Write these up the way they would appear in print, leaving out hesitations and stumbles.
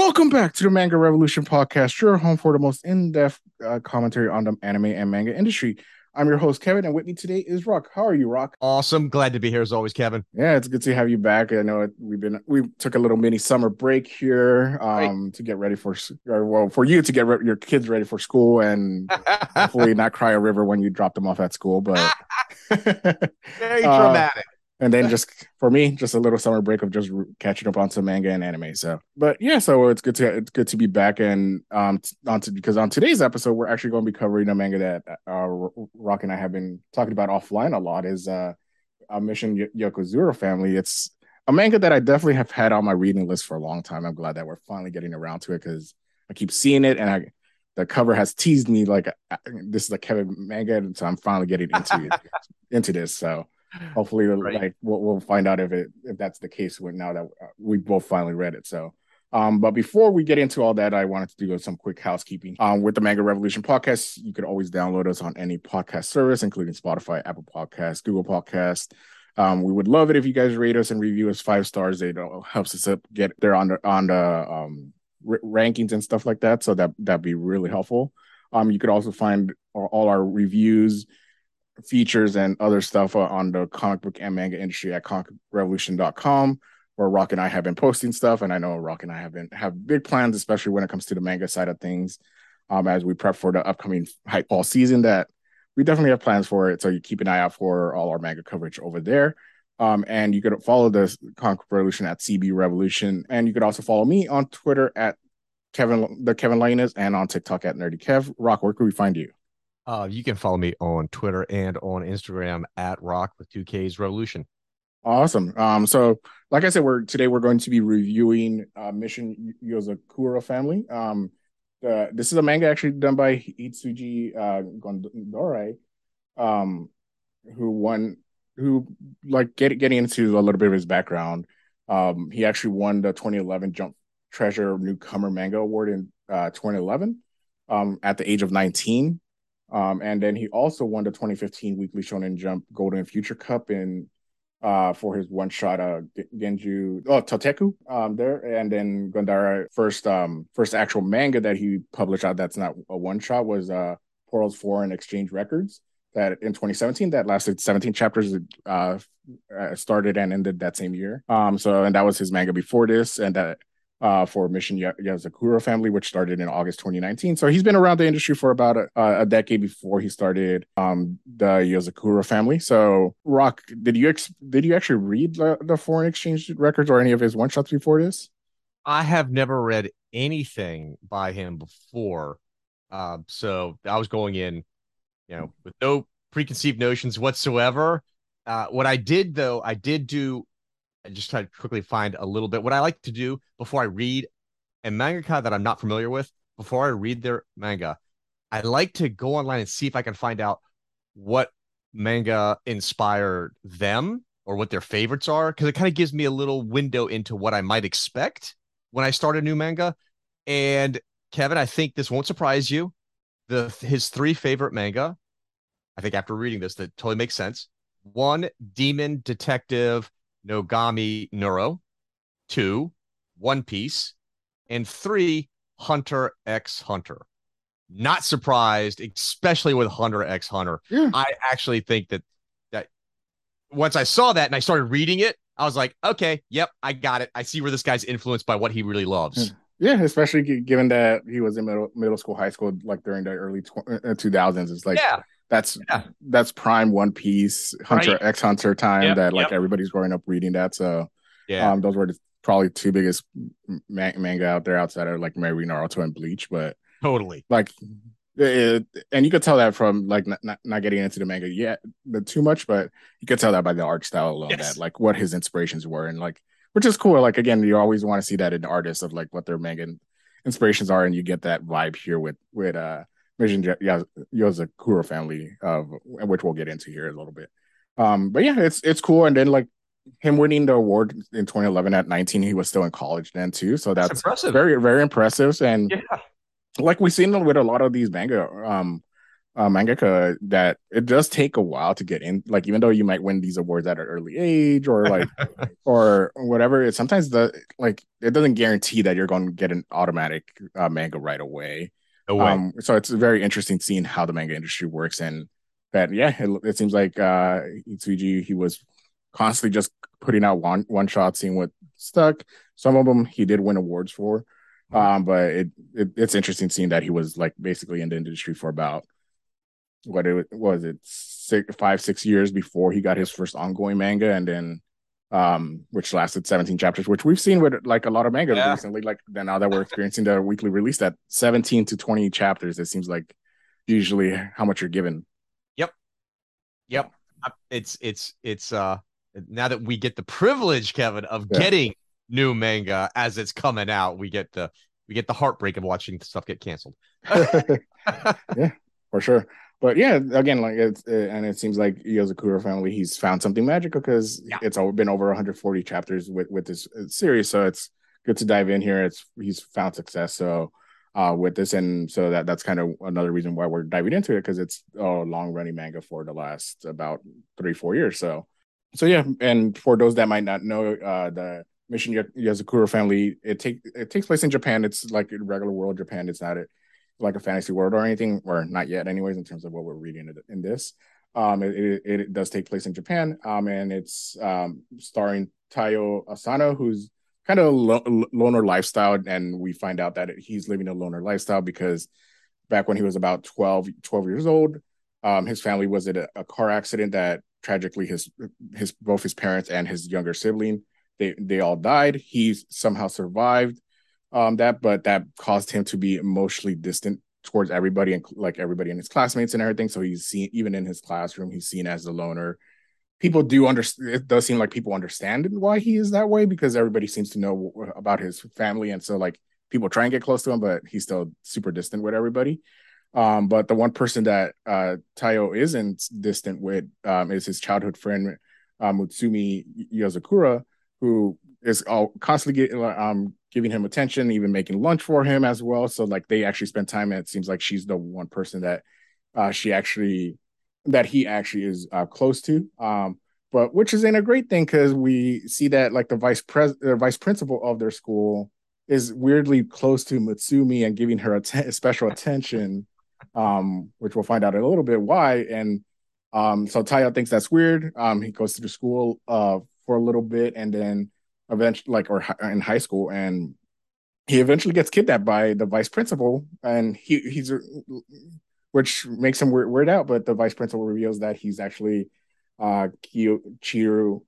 Welcome back to the Manga Revolution Podcast, your home for the most in-depth commentary on the anime and manga industry. I'm your host, Kevin, and with me today is Rock. How are you, Rock? Awesome. Glad to be here as always, Kevin. Yeah, it's good to have you back. I know we took a little mini summer break here to get ready for your kids ready for school and hopefully not cry a river when you drop them off at school. But very dramatic. And then for me, just a little summer break of just catching up on some manga and anime. So it's good to be back. And because on today's episode, we're actually going to be covering a manga that Rock and I have been talking about offline a lot is Mission Yozakura Family. It's a manga that I definitely have had on my reading list for a long time. I'm glad that we're finally getting around to it because I keep seeing it and the cover has teased me like this is a Kevin manga, and so I'm finally getting into this. So. Hopefully, like we'll find out if that's the case now that we both finally read it. So, but before we get into all that, I wanted to do some quick housekeeping. With the Manga Revolution Podcast, you can always download us on any podcast service, including Spotify, Apple Podcasts, Google Podcasts. We would love it if you guys rate us and review us 5 stars. It helps us get there on the rankings and stuff like that. So that'd be really helpful. You could also find all our reviews, features and other stuff on the comic book and manga industry at comicrevolution.com, where Rock and I have been posting stuff, and I know Rock and I have big plans, especially when it comes to the manga side of things, as we prep for the upcoming hype fall season that we definitely have plans for it, so you keep an eye out for all our manga coverage over there. And you could follow the Comic Revolution at CB Revolution, and you could also follow me on Twitter at Kevin Lanas and on TikTok at Nerdy Kev. Rock, where can we find you? You can follow me on Twitter and on Instagram at Rock with 2K's Revolution. Awesome. So, like I said, today we're going to be reviewing Mission Yozakura Family. This is a manga actually done by Itsuji Gondore, who, getting into a little bit of his background. He actually won the 2011 Jump Treasure Newcomer Manga Award in 2011 at the age of 19. And then he also won the 2015 Weekly Shonen Jump Golden Future Cup for his one-shot Genju Toteku there. And then Gondara's first actual manga that he published out that's not a one-shot was Portal's Foreign Exchange Records that in 2017 that lasted 17 chapters, started and ended that same year. And that was his manga before this, and that for Mission Yozakura Family, which started in August 2019. So he's been around the industry for about a decade before he started the Yozakura Family. So, Rock, did you actually read the Foreign Exchange Records or any of his one shots before this? I have never read anything by him before, so I was going in, with no preconceived notions whatsoever. What I did though, I just try to quickly find a little bit. What I like to do before I read a mangaka that I'm not familiar with, before I read their manga, I like to go online and see if I can find out what manga inspired them or what their favorites are, because it kind of gives me a little window into what I might expect when I start a new manga. And Kevin, I think this won't surprise you. His 3 favorite manga, I think after reading this, that totally makes sense. 1, Demon Detective Nogami Neuro, 2, One Piece, and 3, Hunter x Hunter. Not surprised, especially with Hunter x Hunter. Yeah. I actually think that once I saw that and I started reading it, I was like, okay, yep, I got it. I see where this guy's influenced by what he really loves. Yeah, especially given that he was in middle school, high school, like during the early 2000s. It's like, yeah. That's prime One Piece, Hunter x Hunter time, that everybody's growing up reading that. So yeah, those were probably 2 biggest manga out there outside of like maybe Naruto and Bleach, but totally like and you could tell that from like not getting into the manga yet too much, but you could tell that by the art style alone, yes, that like what his inspirations were, and like which is cool. Like again, you always want to see that in artists of like what their manga inspirations are, and you get that vibe here with Mission Yozakura Family, which we'll get into here in a little bit. But yeah, it's cool. And then like him winning the award in 2011 at 19, he was still in college then too. So that's impressive. Very, very impressive. And like we've seen with a lot of these manga mangaka that it does take a while to get in. Like, even though you might win these awards at an early age or like or whatever, it sometimes it doesn't guarantee that you're going to get an automatic manga right away. No way. So it's very interesting seeing how the manga industry works, and that it seems like Itsuji, he was constantly just putting out one shot, seeing what stuck. Some of them he did win awards for, but it's interesting seeing that he was like basically in the industry for about 5-6 years before he got his first ongoing manga, and then which lasted 17 chapters, which we've seen with like a lot of manga recently. Like now that we're experiencing the weekly release, that 17 to 20 chapters, it seems like usually how much you're given. Yep. It's now that we get the privilege, Kevin, of getting new manga as it's coming out, we get the heartbreak of watching stuff get canceled. Yeah, for sure. But yeah, again, like it seems like Yozakura family, he's found something magical, because it's been over 140 chapters with this series, so it's good to dive in here. He's found success, so with this, and so that's kind of another reason why we're diving into it, because it's a long-running manga for the last about 3-4 years. So yeah, and for those that might not know, the Mission Yozakura family, it takes place in Japan. It's like in regular world Japan. It's not like a fantasy world or anything, or not yet, anyways, in terms of what we're reading in this. It does take place in Japan, and it's starring Taiyo Asano, who's kind of a loner lifestyle, and we find out that he's living a loner lifestyle because back when he was about 12 years old, his family was in a car accident that tragically his both his parents and his younger sibling, they all died. He somehow survived that, but that caused him to be emotionally distant towards everybody, and like everybody in his classmates and everything. So he's seen, even in his classroom, he's seen as the loner. People do understand. It does seem like people understand why he is that way, because everybody seems to know about his family, and so like people try and get close to him, but he's still super distant with everybody. But the one person that Taiyo isn't distant with is his childhood friend Mutsumi Yozakura, who is constantly giving him attention, even making lunch for him as well. So like they actually spend time, and it seems like she's the one person that he actually is close to, but which isn't a great thing, because we see that like the vice principal of their school is weirdly close to Mutsumi and giving her special attention, which we'll find out in a little bit why. And so Taiyo thinks that's weird. He goes to the school for a little bit, and then eventually, in high school, and he eventually gets kidnapped by the vice principal, and he's. Which makes him weird out, but the vice principal reveals that he's actually Kyoichiro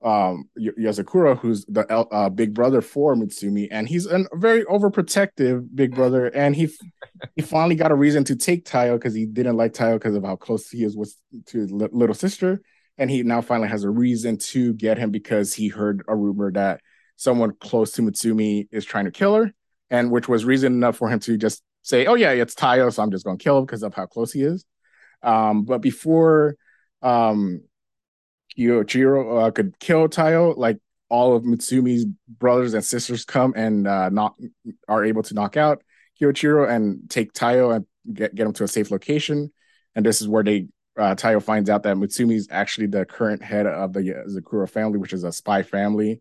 Yozakura, who's the big brother for Mutsumi, and he's a very overprotective big brother, and he finally got a reason to take Taiyo, because he didn't like Taiyo because of how close he is to his little sister, and he now finally has a reason to get him because he heard a rumor that someone close to Mutsumi is trying to kill her, and which was reason enough for him to just say, oh yeah, it's Taiyo, so I'm just gonna kill him because of how close he is. But before Kyoichiro could kill Taiyo, like all of Mutsumi's brothers and sisters come and are able to knock out Kyoichiro and take Taiyo and get him to a safe location. And this is where Taiyo finds out that Mutsumi's actually the current head of the Yozakura family, which is a spy family.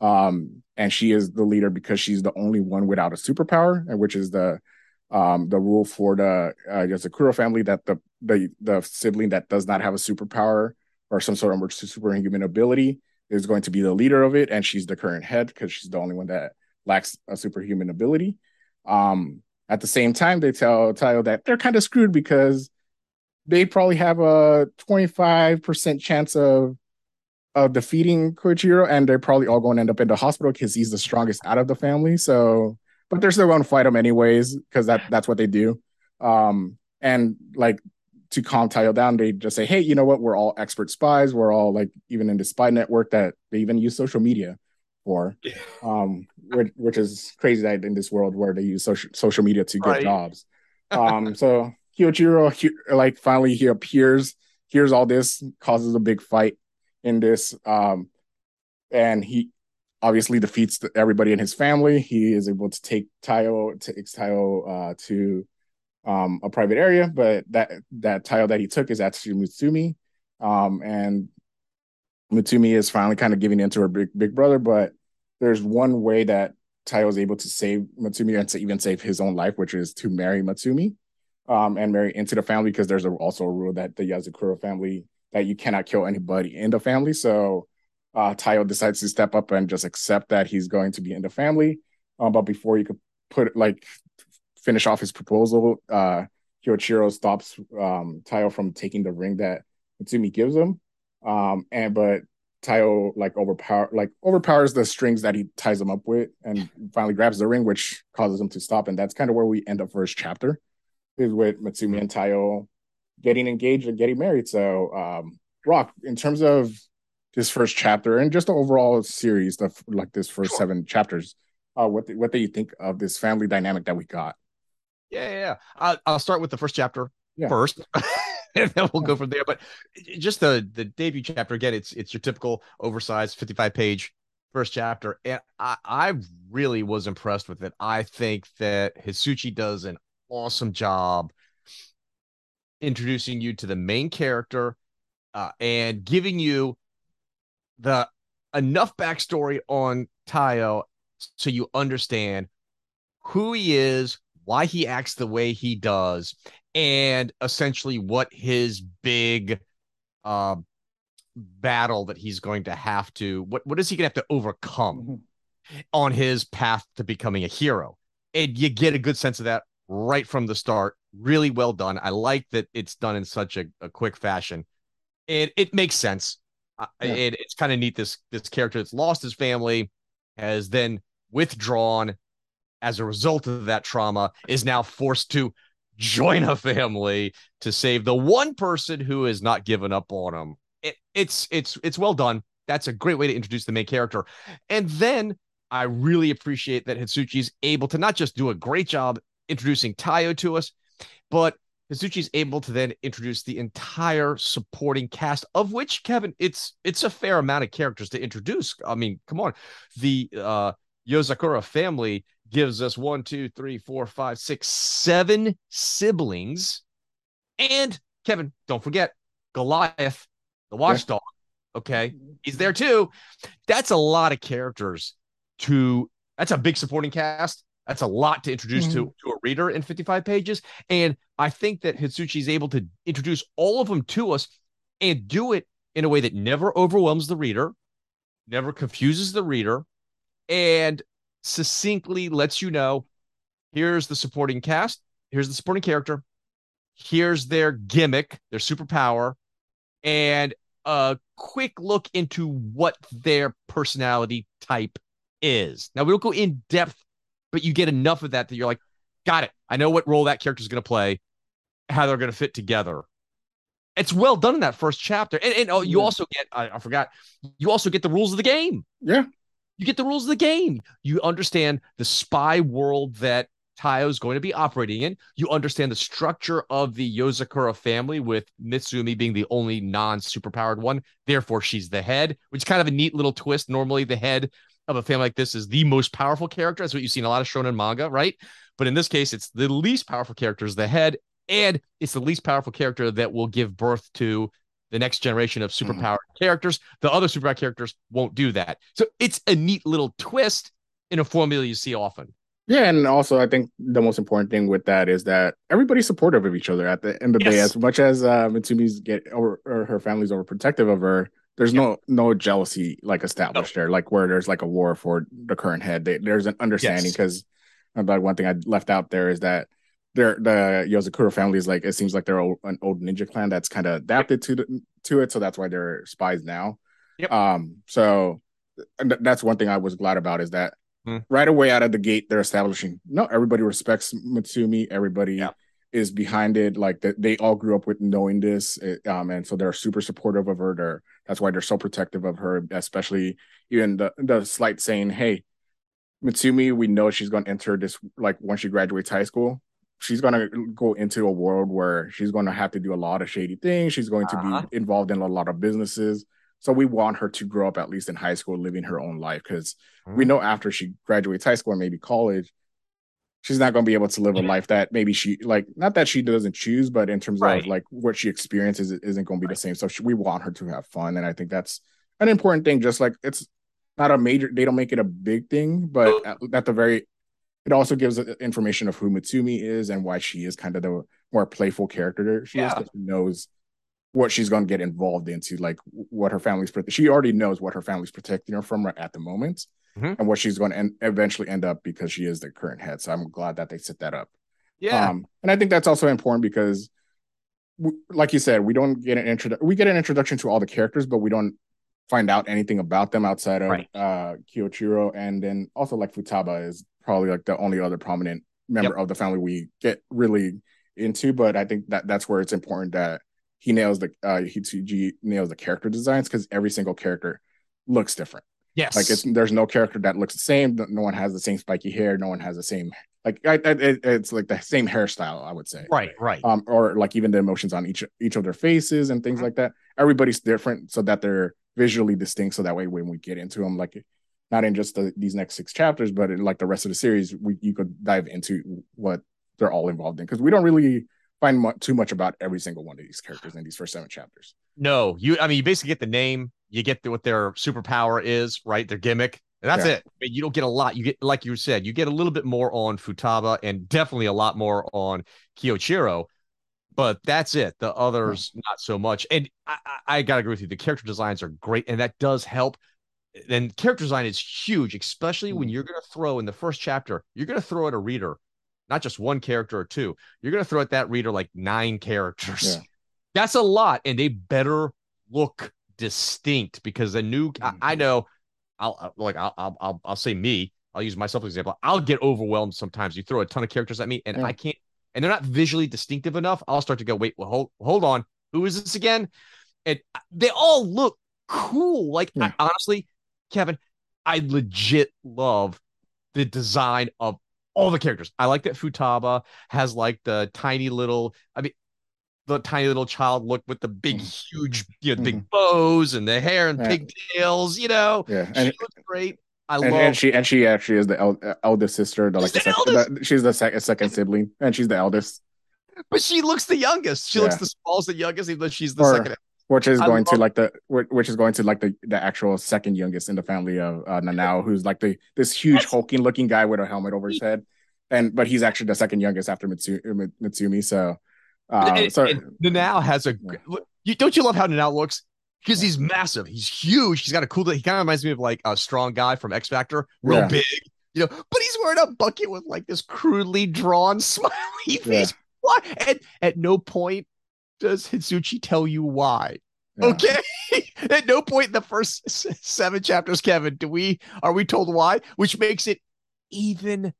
And she is the leader because she's the only one without a superpower, and which is the rule for the Yozakura family, that the sibling that does not have a superpower or some sort of superhuman ability is going to be the leader of it, and she's the current head because she's the only one that lacks a superhuman ability. At the same time, they tell Taiyo that they're kind of screwed because they probably have a 25% chance of defeating Kyoichiro, and they're probably all going to end up in the hospital because he's the strongest out of the family. So. But they're still going to fight him anyways, because that's what they do. And like to calm Taiyo down, they just say, hey, you know what? We're all expert spies. We're all like even in the spy network that they even use social media for, which is crazy that in this world where they use social media to get jobs. So Kyoichiro, finally he appears, hears all this, causes a big fight in this, and he obviously defeats everybody in his family. He is able to take Taiyo to a private area, but that title that he took is actually Mutsumi. And Mutsumi is finally kind of giving in to her big brother, but there's one way that Taiyo is able to save Mutsumi and to even save his own life, which is to marry Mutsumi and marry into the family, because there's also a rule that the Yozakura family, that you cannot kill anybody in the family. So Taiyo decides to step up and just accept that he's going to be in the family. But before he could finish off his proposal, Kyoichiro stops Taiyo from taking the ring that Mutsumi gives him. But Taiyo overpowers the strings that he ties him up with, and finally grabs the ring, which causes him to stop. And that's kind of where we end the first chapter, is with Mutsumi and Taiyo getting engaged and getting married. So, Rock, in terms of this first chapter and just the overall series, this first seven chapters, what do you think of this family dynamic that we got? Yeah. I'll start with the first chapter first. And then we'll go from there. But just the debut chapter, again, it's your typical oversized 55-page first chapter. And I really was impressed with it. I think that Hisuchi does an awesome job introducing you to the main character and giving you the enough backstory on Taiyo so you understand who he is, why he acts the way he does, and essentially what his big battle that he's going to have to, what is he going to have to overcome on his path to becoming a hero. And you get a good sense of that right from the start. Really well done. I like that it's done in such a quick fashion. It makes sense. Yeah. It's kind of neat. This character that's lost his family has then withdrawn as a result of that trauma, is now forced to join a family to save the one person who has not given up on him. It's well done. That's a great way to introduce the main character. And then I really appreciate that Hisuchi is able to not just do a great job introducing Taiyo to us, but Hisuchi is able to then introduce the entire supporting cast, of which, Kevin, it's a fair amount of characters to introduce. I mean, come on. The Yozakura family gives us 7 siblings. And Kevin, don't forget Goliath, the watchdog. Okay. He's there too. That's a lot of characters that's a big supporting cast. That's a lot to introduce to a reader in 55 pages. And I think that Hisuchi is able to introduce all of them to us and do it in a way that never overwhelms the reader, never confuses the reader, and succinctly lets you know, here's the supporting cast, here's the supporting character, here's their gimmick, their superpower, and a quick look into what their personality type is. Now, we don't go in depth, but you get enough of that you're like, got it. I know what role that character is going to play, how they're going to fit together. It's well done in that first chapter. And you also get, I forgot, you also get the rules of the game. Yeah. You get the rules of the game. You understand the spy world that Taiyo is going to be operating in. You understand the structure of the Yozakura family, with Mitsumi being the only non-superpowered one. Therefore, she's the head, which is kind of a neat little twist. Normally, the head of a family like this is the most powerful character. That's what you see in a lot of shonen manga, right? But in this case, it's the least powerful character is the head, and it's the least powerful character that will give birth to the next generation of superpowered characters. The other superpowered characters won't do that. So it's a neat little twist in a formula you see often. Yeah, and also I think the most important thing with that is that everybody's supportive of each other at the end of the day. As much as Mitsumi's her family's overprotective of her, there's no jealousy established there, where there's a war for the current head. There's an understanding, because about one thing I left out there is that the Yozakura family is it seems like they're an old ninja clan that's kind of adapted to it, so that's why they're spies now. Yep. So that's one thing I was glad about, is that right away out of the gate they're establishing, no, everybody respects Mutsumi, everybody is behind it. They all grew up with knowing this, and so they're super supportive of her. That's why they're so protective of her, especially even the slight saying, "Hey, Mutsumi, we know she's going to enter this once she graduates high school." She's going to go into a world where she's going to have to do a lot of shady things. She's going to be involved in a lot of businesses. So we want her to grow up, at least in high school, living her own life. Because we know after she graduates high school and maybe college, she's not going to be able to live a life that maybe she, like, not that she doesn't choose, but in terms of like what she experiences, it isn't going to be the same. So we want her to have fun. And I think that's an important thing. Just like it's not a major, they don't make it a big thing, but at the very, it also gives information of who Mutsumi is and why she is kind of the more playful character she is, 'cause she knows what she's going to get involved into, like what her family's, she already knows what her family's protecting her from right at the moment, and what she's going to eventually end up, because she is the current head. So I'm glad that they set that up. Yeah. And I think that's also important because like you said, we don't get an introduction. We get an introduction to all the characters, but we don't find out anything about them outside of Kyoichiro. And then also like Futaba is probably like the only other prominent member of the family we get really into. But I think that that's where it's important that he nails the Hitsuji nails the character designs, because every single character looks different. Yes, like it's, there's no character that looks the same. No one has the same spiky hair. No one has the same, like it's like the same hairstyle. I would say right. Or like even the emotions on each of their faces and things like that. Everybody's different so that they're visually distinct. So that way, when we get into them, like not in just these next six chapters, but in, like the rest of the series, you could dive into what they're all involved in, because we don't really find too much about every single one of these characters in these first seven chapters. No, you basically get the name, you get what their superpower is, right? Their gimmick, and that's it. I mean, you don't get a lot. You get, like you said, you get a little bit more on Futaba and definitely a lot more on Kyoichiro, but that's it. The others, not so much. And I got to agree with you. The character designs are great, and that does help. And character design is huge, especially when you're going to throw in the first chapter, you're going to throw at a reader not just one character or two. You're going to throw at that reader like 9 characters. Yeah. That's a lot. And they better look distinct, because the new, I know I'll say me, I'll use myself as an example. I'll get overwhelmed sometimes. You throw a ton of characters at me and I can't, and they're not visually distinctive enough. I'll start to go, wait, well, hold on. Who is this again? And they all look cool. Like I, honestly, Kevin, I legit love the design of all the characters. I like that Futaba has like the tiny little child look with the big, huge, big bows and the hair and pigtails, and she looks great. And she actually is the eldest sister. She's the second sibling, and she's the eldest. But she looks the youngest. She looks the smallest, the youngest, even though she's the second. Which is going to the actual second youngest in the family of Nanao, who's like this huge hulking looking guy with a helmet over his head, but he's actually the second youngest after Mutsumi. So, and Nanao has don't you love how Nanao looks? Because he's massive, he's huge, he's got a cool. He kind of reminds me of like a strong guy from X Factor, real big, But he's wearing a bucket with like this crudely drawn smiley face. Why? And at no point does Hitsuji tell you why? Yeah. Okay. At no point in the first 7 chapters, Kevin, are we told why? Which makes it even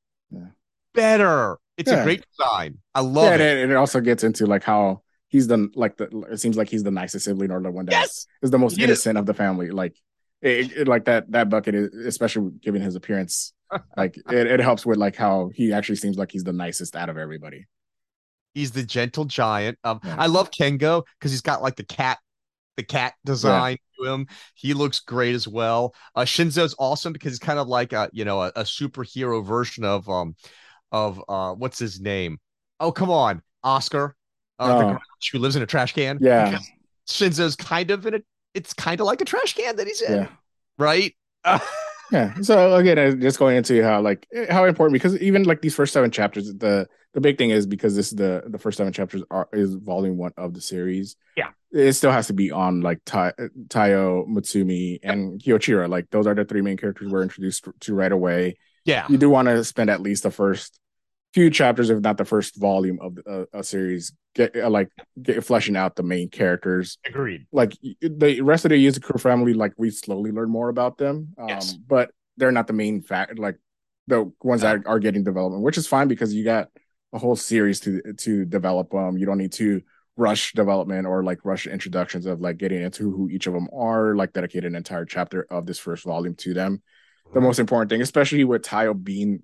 better. It's a great design. I love it. And it also gets into like how he's it seems like he's the nicest sibling, or the one that is the most innocent of the family. Like that bucket is, especially given his appearance, like it helps with like how he actually seems like he's the nicest out of everybody. He's the gentle giant. I love Kengo because he's got like the cat design to him. He looks great as well. Shinzo's awesome because he's kind of like a superhero version of what's his name? Oh, come on, Oscar, the guy who lives in a trash can. Yeah, because Shinzo's kind of it's kind of like a trash can that he's in, right? Yeah. So again, just going into how important, because even like these first 7 chapters, the big thing is, because this is the first 7 chapters is volume 1 of the series. Yeah. It still has to be on like Taiyo, Mutsumi, and Kyoichiro. Like those are the 3 main characters we're introduced to right away. Yeah. You do want to spend at least the first few chapters, if not the first volume of a series, get fleshing out the main characters. Agreed. Like the rest of the Yozakura family, like we slowly learn more about them, but they're not the main fact, like the ones that are getting development, which is fine because you got a whole series to develop. You don't need to rush development or like rush introductions of like getting into who each of them are. Like dedicate an entire chapter of this first volume to them. The most important thing, especially with Taiyo being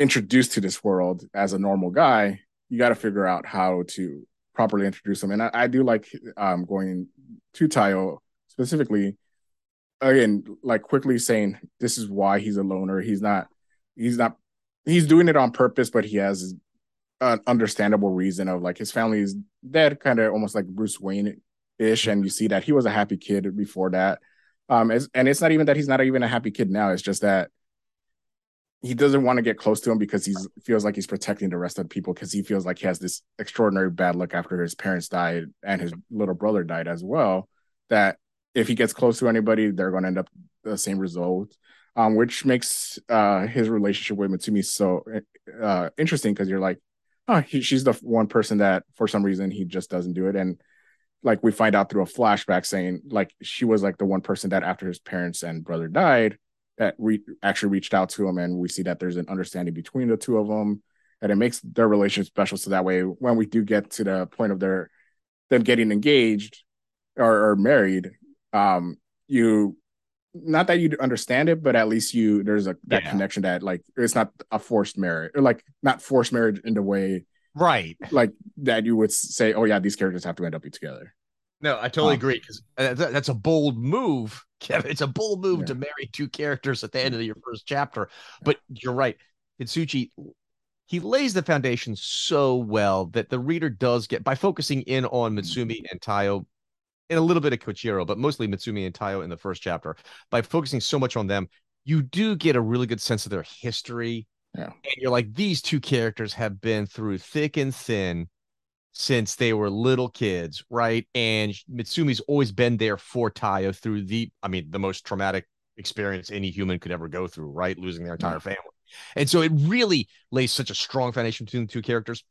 introduced to this world as a normal guy, you got to figure out how to properly introduce him. And I do like going to Taiyo specifically, again, like quickly saying this is why he's a loner. He's not he's doing it on purpose, but he has an understandable reason of like his family is dead, kind of almost like Bruce Wayne-ish. And you see that he was a happy kid before that. And it's not even that he's not even a happy kid now. It's just that he doesn't want to get close to him because he feels like he's protecting the rest of the people, because he feels like he has this extraordinary bad luck after his parents died and his little brother died as well, that if he gets close to anybody, they're going to end up the same result, which makes his relationship with Mutsumi so interesting, because you're like, oh, she's the one person that for some reason he just doesn't do it. And like we find out through a flashback saying like she was like the one person that after his parents and brother died that we actually reached out to him, and we see that there's an understanding between the two of them, and it makes their relationship special. So that way, when we do get to the point of them getting engaged or married, you not that you understand it, but at least there's that connection that like it's not a forced marriage, or like not forced marriage in the way, right? Like that you would say, oh yeah, these characters have to end up together. No, I totally agree, because that's a bold move, Kevin. It's a bold move to marry two characters at the end of your first chapter. But you're right. Itsuji, he lays the foundation so well that the reader does get, by focusing in on Mutsumi and Taiyo, and a little bit of Kyoichiro, but mostly Mutsumi and Taiyo in the first chapter, by focusing so much on them, you do get a really good sense of their history. Yeah. And you're like, these two characters have been through thick and thin since they were little kids, right? And Mitsumi's always been there for Taiyo through the most traumatic experience any human could ever go through, right? Losing their entire family. And so it really lays such a strong foundation between the two characters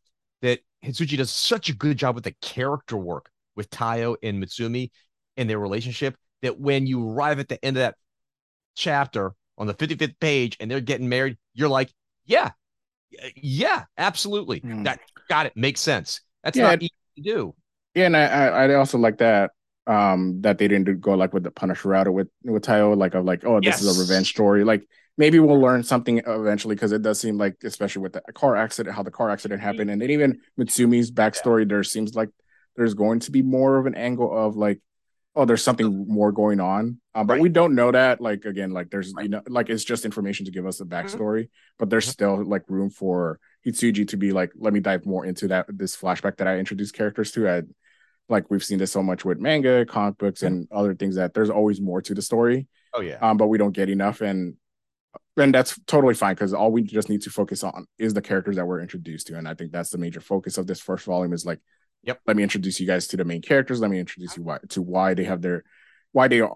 that Hitsuji does such a good job with the character work with Taiyo and Mutsumi and their relationship, that when you arrive at the end of that chapter on the 55th page and they're getting married, you're like, yeah, absolutely. That got it. Makes sense. That's not easy to do. Yeah, and I also like that that they didn't go like with the punish route or with Taiyo, like of like, oh, this is a revenge story. Like maybe we'll learn something eventually, because it does seem like, especially with the car accident, how the car accident happened, and then even Mitsumi's backstory, there seems like there's going to be more of an angle of like, oh, there's something more going on, but we don't know that. Like again, like there's like it's just information to give us a backstory, but there's still like room for Itsuji to be like, let me dive more into this flashback that I introduced characters to. Like we've seen this so much with manga, comic books, and other things, that there's always more to the story. Oh yeah, but we don't get enough, and that's totally fine, because all we just need to focus on is the characters that we're introduced to, and I think that's the major focus of this first volume is like, yep, let me introduce you guys to the main characters. Let me introduce you to why they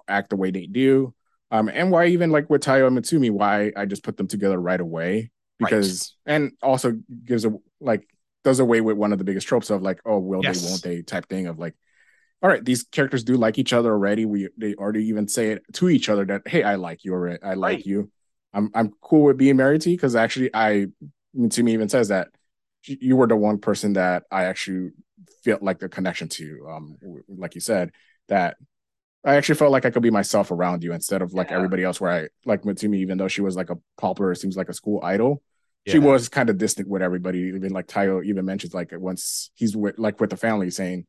act the way they do, and why even like with Taiyo and Mutsumi, why I just put them together right away. Because and also gives a like does away with one of the biggest tropes of like, oh, will they, won't they type thing of like, all right, these characters do like each other already. They already even say it to each other that, hey, I like you already. I like you. I'm cool with being married to you, because actually Mutsumi even says that you were the one person that I actually felt like the connection to. Like you said, that I actually felt like I could be myself around you instead of like everybody else, where I like Mutsumi, even though she was like a pauper, it seems like a school idol, she was kind of distant with everybody. Even like Taiyo even mentions like once he's with the family, saying,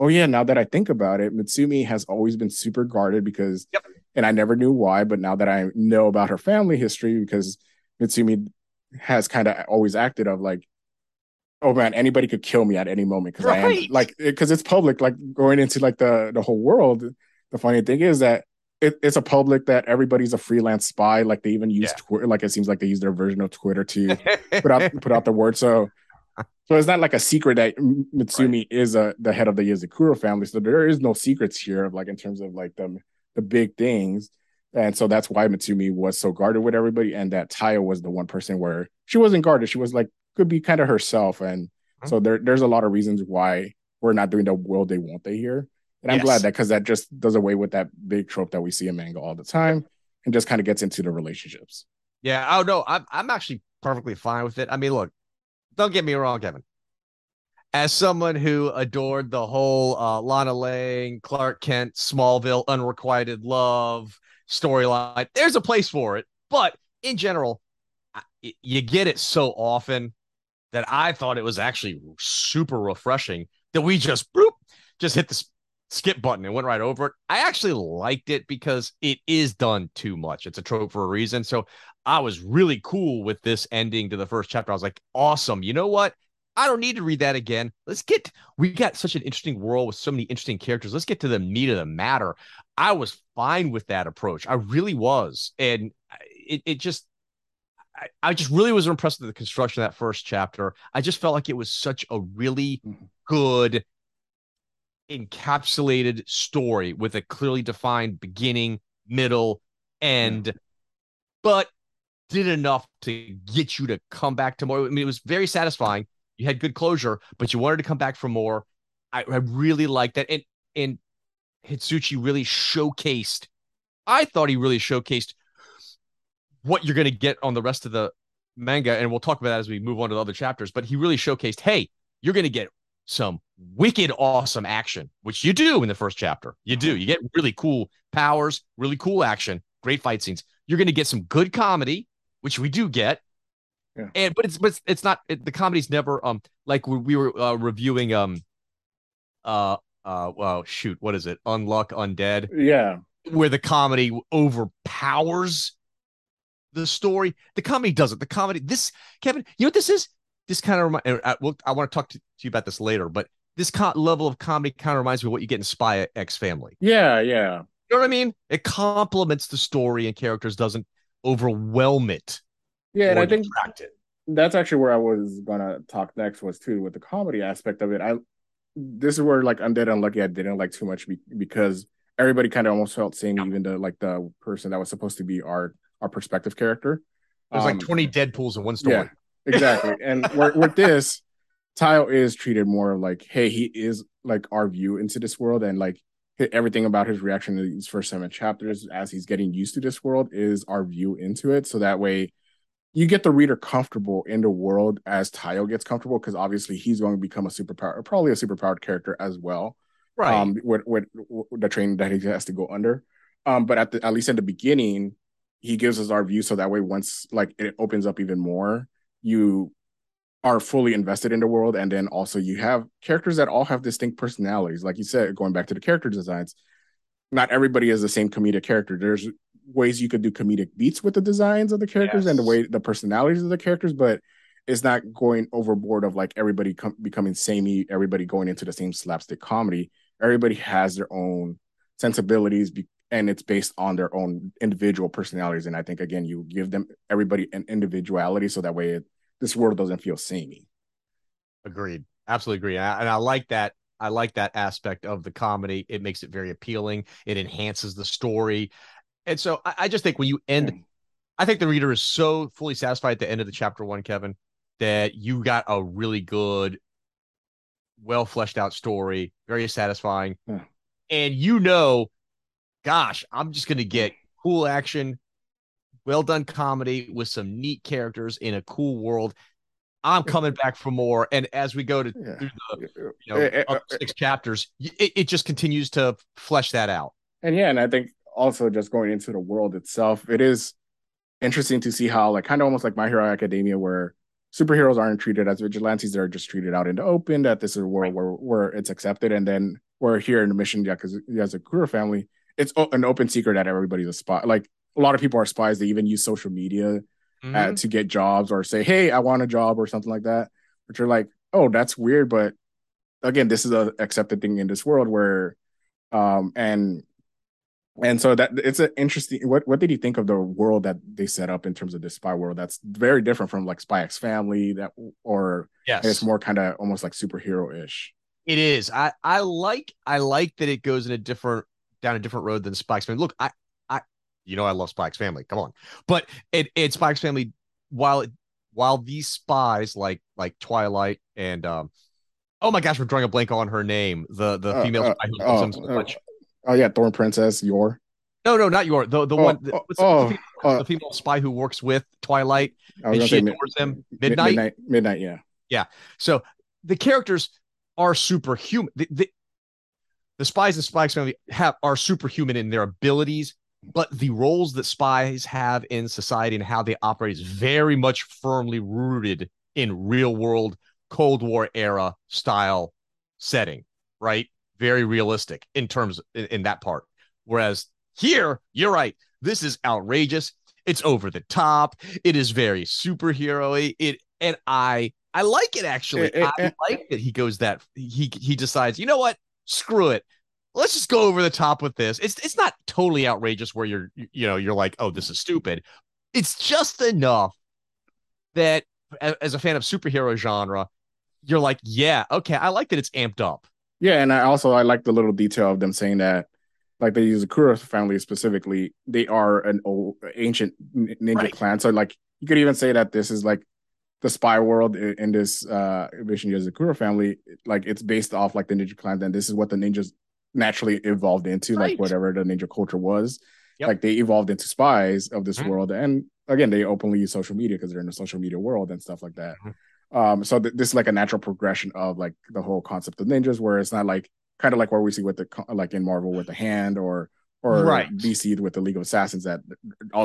oh yeah, now that I think about it, Mutsumi has always been super guarded because, and I never knew why, but now that I know about her family history, because Mutsumi has kind of always acted of like, oh man, anybody could kill me at any moment because I am like, because it's public, like going into like the whole world. The funny thing is that it's a public that everybody's a freelance spy. Like they even use Twitter. Like it seems like they use their version of Twitter to put out the word. So it's not like a secret that Mutsumi is the head of the Yozakura family. So there is no secrets here of like in terms of like the big things. And so that's why Mutsumi was so guarded with everybody, and that Taiyo was the one person where she wasn't guarded. She was like could be kind of herself. And so there's a lot of reasons why we're not doing the will they won't they here. And I'm glad that, because that just does away with that big trope that we see in manga all the time, and just kind of gets into the relationships. Yeah. Oh no, I'm actually perfectly fine with it. I mean, look, don't get me wrong, Kevin. As someone who adored the whole Lana Lang, Clark Kent, Smallville, unrequited love storyline, there's a place for it. But in general, you get it so often that I thought it was actually super refreshing that we just hit the skip button and went right over it. I actually liked it because it is done too much. It's a trope for a reason. So I was really cool with this ending to the first chapter. I was like, awesome. You know what? I don't need to read that again. We got such an interesting world with so many interesting characters. Let's get to the meat of the matter. I was fine with that approach. I really was. And I just really was impressed with the construction of that first chapter. I just felt like it was such a really good encapsulated story with a clearly defined beginning, middle, end, but did enough to get you to come back to more. I mean, it was very satisfying. You had good closure, but you wanted to come back for more. I really liked that. And Hitsuchi really showcased, I thought he really showcased what you're going to get on the rest of the manga. And we'll talk about that as we move on to the other chapters, but he really showcased, hey, you're going to get some wicked awesome action, which you do in the first chapter. You do. You get really cool powers, really cool action, great fight scenes. You're going to get some good comedy, which we do get. Yeah. And but it's not the comedy's never like we were reviewing what is it? Unluck Undead. Yeah. Where the comedy overpowers the story. The comedy doesn't. The comedy, this, Kevin, you know what this is? This kind of reminds, I want to talk to you about this later, but this level of comedy kind of reminds me of what you get in Spy X Family. Yeah, yeah. You know what I mean? It complements the story and characters, doesn't overwhelm it. Yeah, and I think that's actually where I was gonna talk next was too with the comedy aspect of it. This is where like Undead Unlucky I didn't like too much because everybody kind of almost felt same, even the person that was supposed to be our perspective character. There's like 20 Deadpools in one story. Yeah, exactly. And with this, Taiyo is treated more of like, hey, he is like our view into this world, and like everything about his reaction to these first 7 chapters as he's getting used to this world is our view into it. So that way, you get the reader comfortable in the world as Taiyo gets comfortable, because obviously he's going to become probably a superpowered character as well, right? With the training that he has to go under, but at least in the beginning, he gives us our view, so that way once like it opens up even more, you are fully invested in the world, and then also you have characters that all have distinct personalities, like you said, going back to the character designs. Not everybody is the same comedic character. There's ways you could do comedic beats with the designs of the characters and the way the personalities of the characters, but it's not going overboard of like everybody becoming samey, everybody going into the same slapstick comedy. Everybody has their own sensibilities and it's based on their own individual personalities. And I think, again, you give everybody an individuality so that way this world doesn't feel samey. Agreed. Absolutely agree. And I like that. I like that aspect of the comedy. It makes it very appealing. It enhances the story. And so I just think when you end, I think the reader is so fully satisfied at the end of the chapter 1, Kevin, that you got a really good, well-fleshed out story, very satisfying. Yeah. And gosh, I'm just going to get cool action, well-done comedy with some neat characters in a cool world. I'm coming back for more. And as we go through the up 6 chapters, it just continues to flesh that out. And I think, also just going into the world itself, it is interesting to see how like kind of almost like My Hero Academia, where superheroes aren't treated as vigilantes, they're just treated out in the open, that this is a world where it's accepted. And then we're here in the Mission Yozakura Family, it's an open secret that everybody's a spy. Like a lot of people are spies. They even use social media to get jobs or say, hey, I want a job or something like that, which are like, oh, that's weird. But again, this is an accepted thing in this world where and so that it's an interesting. What did you think of the world that they set up in terms of the spy world? That's very different from like Spy X Family, it's more kind of almost like superhero-ish. It is. I like that it goes in a different road than Spy X Family. Look, I love Spy X Family. Come on, but it Spy X Family, while these spies like Twilight and oh my gosh, we're drawing a blank on her name. The female spy who loves him so much. Oh yeah, Thorn Princess, Yor. No, not Yor. The female spy who works with Twilight and she adores him. Midnight, yeah. Yeah. So the characters are superhuman. The spies in Spy X Family are superhuman in their abilities, but the roles that spies have in society and how they operate is very much firmly rooted in real world Cold War era style setting, right? Very realistic in that part. Whereas here, you're right. This is outrageous. It's over the top. It is very superhero-y. And I like it, actually. I like that he goes that he decides, you know what? Screw it. Let's just go over the top with this. It's not totally outrageous where you're like, oh, this is stupid. It's just enough that as a fan of superhero genre, you're like, yeah, okay, I like that it's amped up. Yeah, and I like the little detail of them saying that, like the Yozakura family specifically, they are an old ancient ninja clan. So like you could even say that this is like the spy world in this Mission Yozakura family. Like it's based off like the ninja clan. Then this is what the ninjas naturally evolved into, like whatever the ninja culture was. Yep. Like they evolved into spies of this world. And again, they openly use social media because they're in the social media world and stuff like that. So this is like a natural progression of like the whole concept of ninjas, where it's not like kind of like where we see with the like in Marvel with the hand or DC with the League of Assassins that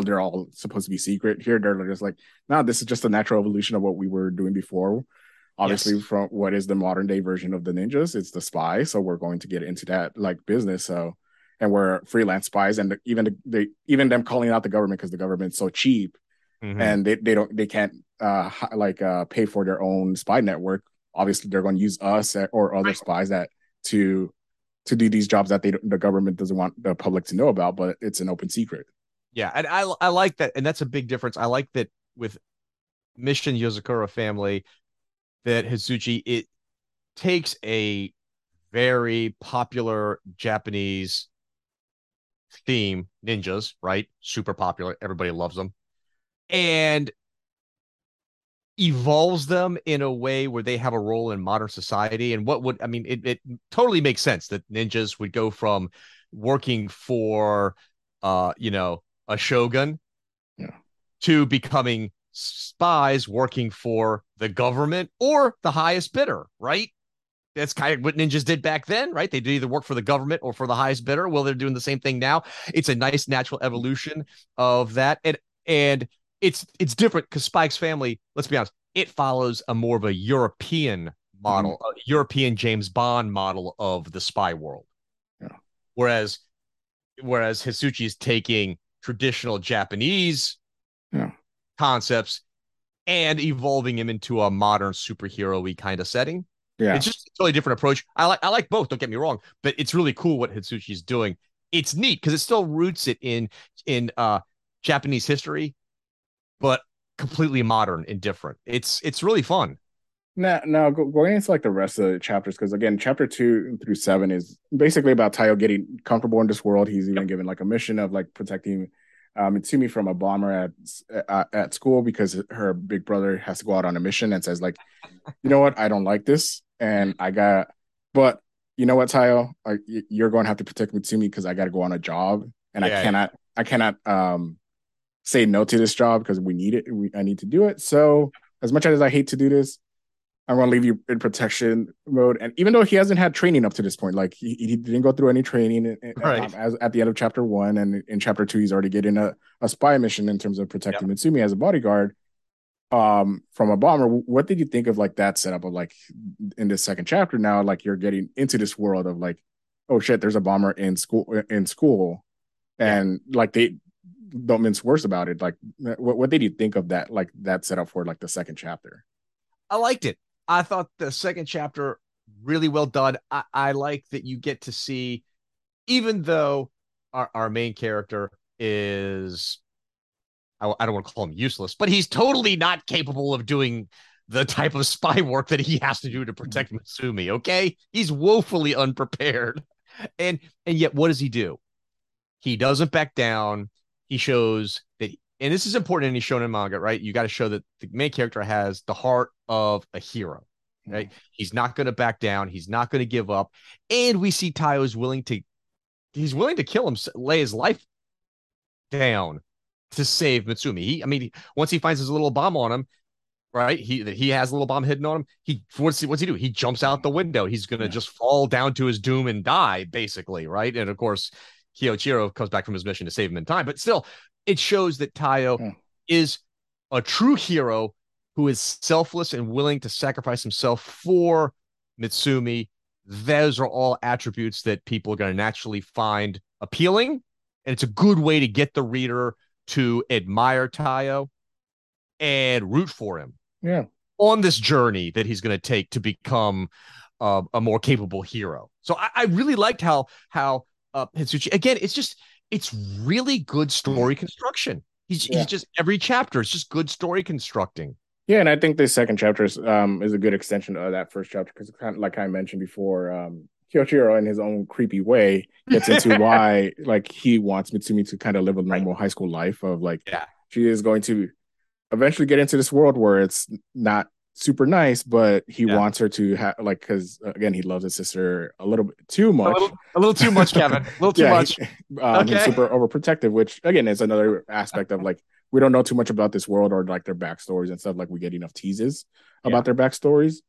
they're all supposed to be secret. Here they're just like, no, this is just a natural evolution of what we were doing before. Obviously, from what is the modern day version of the ninjas, it's the spy. So we're going to get into that like business. So, and we're freelance spies, and even them calling out the government because the government's so cheap, and they can't pay for their own spy network. Obviously, they're going to use us or other spies that to do these jobs that the government doesn't want the public to know about, but it's an open secret. Yeah, and I like that, and that's a big difference. I like that with Mission Yozakura Family that Hazuchi, it takes a very popular Japanese theme, ninjas, right? Super popular, everybody loves them, and evolves them in a way where they have a role in modern society. And it totally makes sense that ninjas would go from working for a shogun to becoming spies working for the government or the highest bidder, right? That's kind of what ninjas did back then, right? They did either work for the government or for the highest bidder. Well, they're doing the same thing now. It's a nice natural evolution of that. And it's different because Spy X Family, let's be honest, it follows a more of a European model, a European James Bond model of the spy world. Yeah. Whereas Hisuchi is taking traditional Japanese concepts and evolving him into a modern superhero-y kind of setting. Yeah. It's just a totally different approach. I like both, don't get me wrong, but it's really cool what Hitsuchi's doing. It's neat because it still roots it in Japanese history, but completely modern and different. It's really fun. Now going into like the rest of the chapters, because again, chapter 2 through 7 is basically about Taiyo getting comfortable in this world. He's even given like a mission of like protecting Mutsumi from a bomber at school because her big brother has to go out on a mission and says like, you know what, I don't like this, and but you know what, Taiyo, you're going to have to protect Mutsumi because I got to go on a job, and I cannot say no to this job because we need it. I need to do it. So as much as I hate to do this, I'm going to leave you in protection mode. And even though he hasn't had training up to this point, like he didn't go through any training at the end of chapter 1, and in chapter 2, he's already getting a spy mission in terms of protecting Mutsumi as a bodyguard from a bomber. What did you think of like that setup of like in this second chapter now, like you're getting into this world of like, oh shit, there's a bomber in school. And like they don't mince words about it. Like what did you think of that? Like that setup for like the second chapter? I liked it. I thought the second chapter really well done. I like that you get to see, even though our main character is, I don't want to call him useless, but he's totally not capable of doing the type of spy work that he has to do to protect Mutsumi. Okay. He's woefully unprepared. And yet what does he do? He doesn't back down. He shows that, and this is important in any shonen manga, right? You got to show that the main character has the heart of a hero, right? Mm-hmm. He's not going to back down. He's not going to give up. And we see Taiyo is willing to kill him, lay his life down to save Mutsumi. Once he finds his little bomb on him, right? He has a little bomb hidden on him. What's he do? He jumps out the window. He's going to just fall down to his doom and die, basically, right? And of course, Kyoichiro comes back from his mission to save him in time, but still, it shows that Taiyo is a true hero who is selfless and willing to sacrifice himself for Mutsumi. Those are all attributes that people are going to naturally find appealing, and it's a good way to get the reader to admire Taiyo and root for him on this journey that he's going to take to become a more capable hero. So I really liked how Hitsuchi, again, it's really good story construction. He's just, every chapter, it's just good story constructing. Yeah, and I think the second chapter is a good extension of that first chapter, because kind of, like I mentioned before, Kyoichiro, in his own creepy way, gets into why, like, he wants Mutsumi to kind of live a normal high school life of, like, she is going to eventually get into this world where it's not super nice, but he wants her to have, like, because again, he loves his sister a little bit too much. A little too much, Kevin. A little too much. He's super overprotective, which again is another aspect of, like, we don't know too much about this world or, like, their backstories and stuff. Like, we get enough teases about their backstories.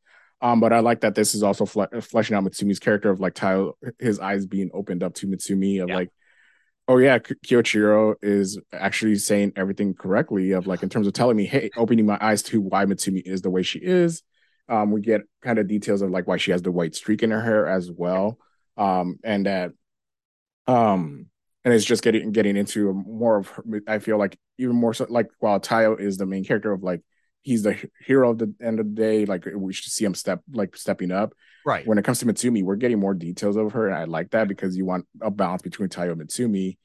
But I like that this is also fleshing out Mitsumi's character of, like, Taiyo, his eyes being opened up to Mutsumi of like, oh yeah, Kyoichiro is actually saying everything correctly of, like, in terms of telling me, hey, opening my eyes to why Mutsumi is the way she is. We get kind of details of, like, why she has the white streak in her hair as well. And that, and it's just getting into more of her, I feel like, even more so, like, while Taiyo is the main character of, like, he's the hero of the end of the day, like, we should see him stepping up. Right. When it comes to Mutsumi, we're getting more details of her, and I like that because you want a balance between Taiyo and Mutsumi,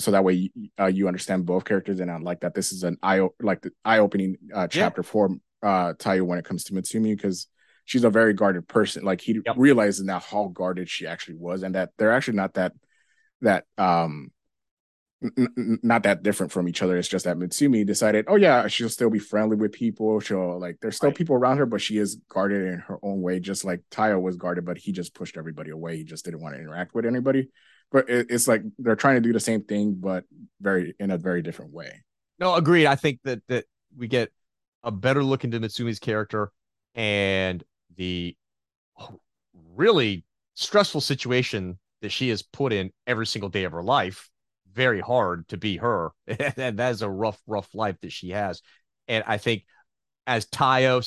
so that way you understand both characters. And I like that this is an eye-opening chapter for Taiyo when it comes to Mutsumi, because she's a very guarded person. Like, he realizes now how guarded she actually was, and that they're actually not not that different from each other. It's just that Mutsumi decided, oh yeah, she'll still be friendly with people. She'll, like, there's still people around her, but she is guarded in her own way, just like Taiyo was guarded, but he just pushed everybody away. He just didn't want to interact with anybody. But it's like they're trying to do the same thing, but in a very different way. No, agreed. I think that we get a better look into Mitsumi's character and the really stressful situation that she has put in every single day of her life. Very hard to be her. And that is a rough life that she has. And I think as Taiyo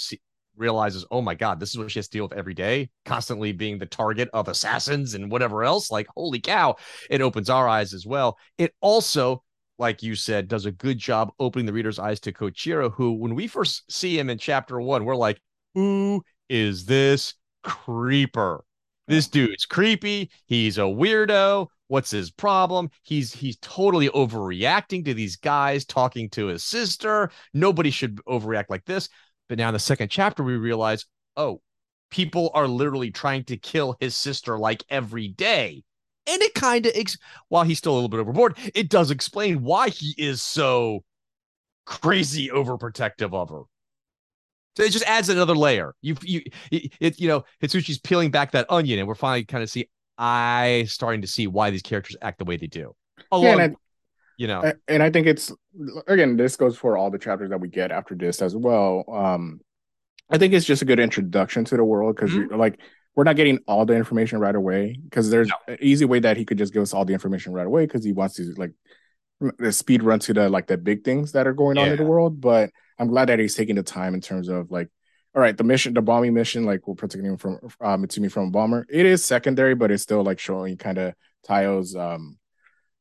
realizes, oh my God, this is what she has to deal with every day, constantly being the target of assassins and whatever else, like, holy cow, it opens our eyes as well. It also, like you said, does a good job opening the reader's eyes to Kyoichiro, who, when we first see him in chapter 1, we're like, who is this creeper? This dude's creepy. He's a weirdo. What's his problem? He's totally overreacting to these guys talking to his sister. Nobody should overreact like this. But now in the second chapter, we realize, oh, people are literally trying to kill his sister, like, every day. And it kind of, while he's still a little bit overboard, it does explain why he is so crazy overprotective of her. So it just adds another layer. Hitsuchi's peeling back that onion, and we're finally kind of starting to see why these characters act the way they do. And I think it's, again, this goes for all the chapters that we get after this as well. I think it's just a good introduction to the world, because we're not getting all the information right away, because there's an easy way that he could just give us all the information right away, because he wants to, like, the speed run to the, like, the big things that are going on in the world. But I'm glad that he's taking the time in terms of, like, all right, the bombing mission, like, we're protecting him from Mutsumi from a bomber. It is secondary, but it's still, like, showing kind of Taiyo's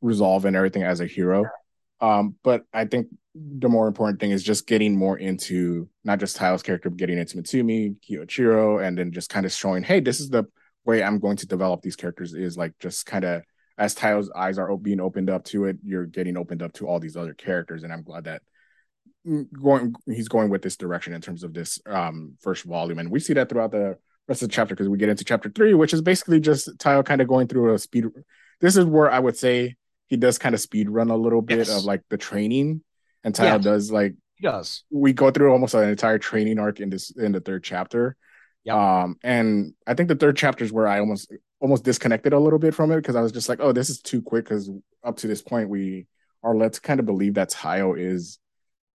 resolve and everything as a hero. But I think the more important thing is just getting more into not just Taiyo's character, but getting into Mutsumi, Kyoichiro, and then just kind of showing, hey, this is the way I'm going to develop these characters, is, like, just kind of as Taiyo's eyes are being opened up to it, you're getting opened up to all these other characters, and I'm glad that he's going with this direction in terms of this first volume, and we see that throughout the rest of the chapter, because we get into chapter 3, which is basically just Taiyo kind of going through a speed. This is where I would say he does kind of speed run a little bit of, like, the training, and Taiyo does, like, he does. We go through almost an entire training arc in the third chapter, and I think the third chapter is where I almost disconnected a little bit from it, because I was just like, oh, this is too quick, because up to this point we are led to kind of believe that Taiyo is,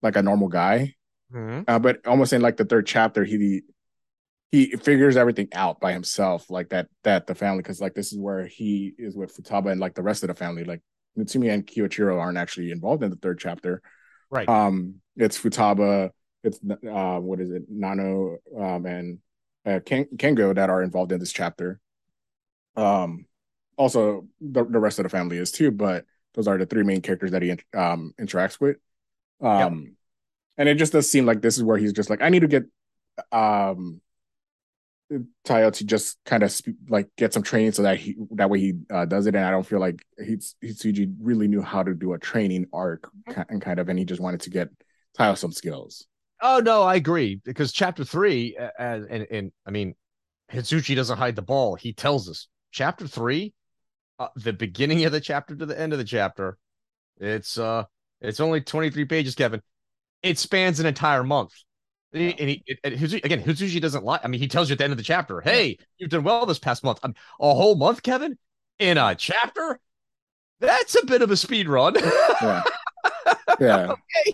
like, a normal guy, but almost in, like, the third chapter, he figures everything out by himself, like that the family, because, like, this is where he is with Futaba and, like, the rest of the family. Like, Mutsumi and Kyoichiro aren't actually involved in the third chapter, right? It's Futaba, it's Nanao, and Kengo that are involved in this chapter. Also, the rest of the family is too, but Those are the three main characters that he interacts with. Yep. And it just does seem like this is where he's just like, I need to get Taiyo to just kind of get some training so that that way he does it. And I don't feel like Hitsuji really knew how to do a training arc and he just wanted to get Taiyo some skills. Oh no, I agree, because chapter 3, Hitsuji doesn't hide the ball. He tells us chapter 3, the beginning of the chapter to the end of the chapter. It's only 23 pages, Kevin. It spans an entire month. Hitsuji doesn't lie. I mean, he tells you at the end of the chapter, hey, you've done well this past month. A whole month, Kevin, in a chapter? That's a bit of a speed run. Yeah. Okay.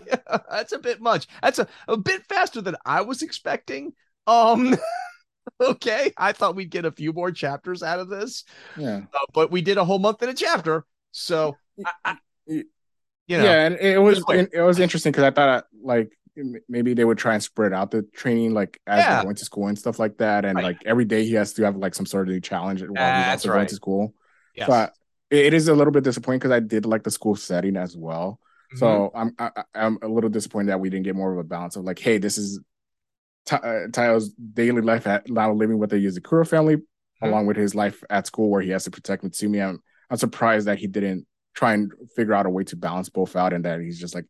That's a bit much. That's a bit faster than I was expecting. Okay. I thought we'd get a few more chapters out of this. Yeah. But we did a whole month in a chapter. So, and it was interesting because I thought, maybe they would try and spread out the training as they went to school and stuff like that, and every day he has to have some sort of challenge while he's also going to school. Yes. But it is a little bit disappointing because I did like the school setting as well. Mm-hmm. So I'm a little disappointed that we didn't get more of a balance of hey, this is Taiyo's daily life at now living with the Yozakura family, mm-hmm. along with his life at school where he has to protect Mutsumi. I'm surprised that he didn't try and figure out a way to balance both out, and that he's just like,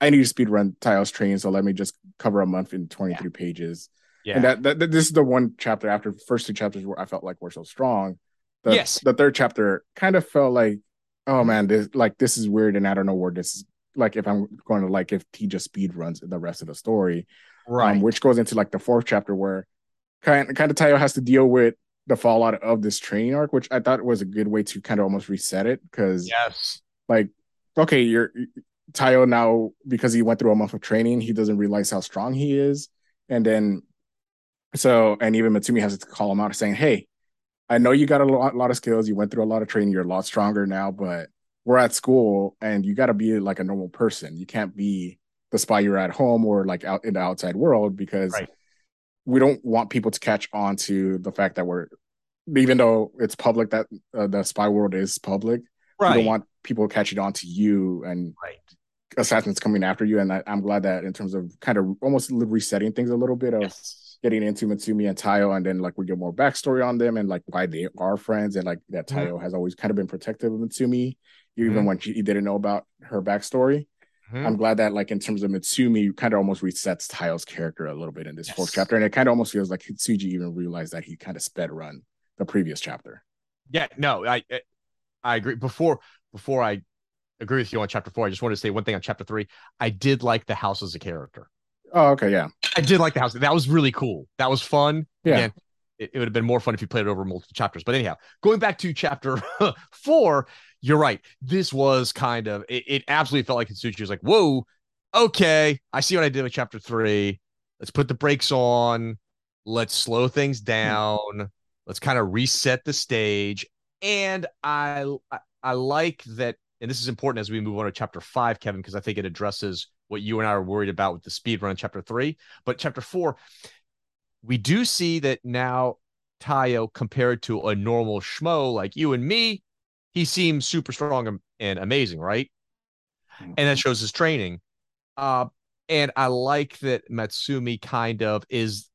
I need to speedrun Taiyo's training, so let me just cover a month in 23 pages. Yeah. And that this is the one chapter after the first two chapters where I felt like we're so strong. The third chapter kind of felt like, oh man, this is weird, and I don't know where this is. If I'm going to if he just speedruns the rest of the story, right? Which goes into the fourth chapter where kind of Taiyo has to deal with the fallout of this training arc, which I thought was a good way to kind of almost reset it because okay, you're. Taiyo now, because he went through a month of training, he doesn't realize how strong he is, and even Mutsumi has to call him out saying, hey, I know you got a lot of skills, you went through a lot of training, you're a lot stronger now, but we're at school and you got to be like a normal person. You can't be the spy you're at home or out in the outside world, because we don't want people to catch on to the fact that we're, even though it's public that the spy world is public, we don't want people catching on to you and assassins coming after you. And I'm glad that in terms of kind of almost resetting things a little bit of getting into Mutsumi and Taiyo, and then we get more backstory on them and why they are friends, and that Taiyo has always kind of been protective of Mutsumi, even when he didn't know about her backstory. Mm-hmm. I'm glad that in terms of Mutsumi, you kind of almost resets Taiyo's character a little bit in this fourth chapter, and it kind of almost feels like Hitsuji even realized that he kind of sped run the previous chapter. Yeah, no, I agree. Before I agree with you on chapter 4, I just wanted to say one thing on chapter 3. I did like the house as a character. Oh, okay, yeah. I did like the house. That was really cool. That was fun. Yeah. Again, it would have been more fun if you played it over multiple chapters. But anyhow, going back to chapter 4, you're right. This was kind of, it absolutely felt like Hitsuji was like, whoa, okay, I see what I did with chapter 3. Let's put the brakes on. Let's slow things down. Let's kind of reset the stage. And I like that, and this is important as we move on to chapter 5, Kevin, because I think it addresses what you and I are worried about with the speed run in chapter 3. But chapter 4, we do see that now Taiyo, compared to a normal schmo like you and me, he seems super strong and amazing, right? And that shows his training. And I like that Mutsumi kind of is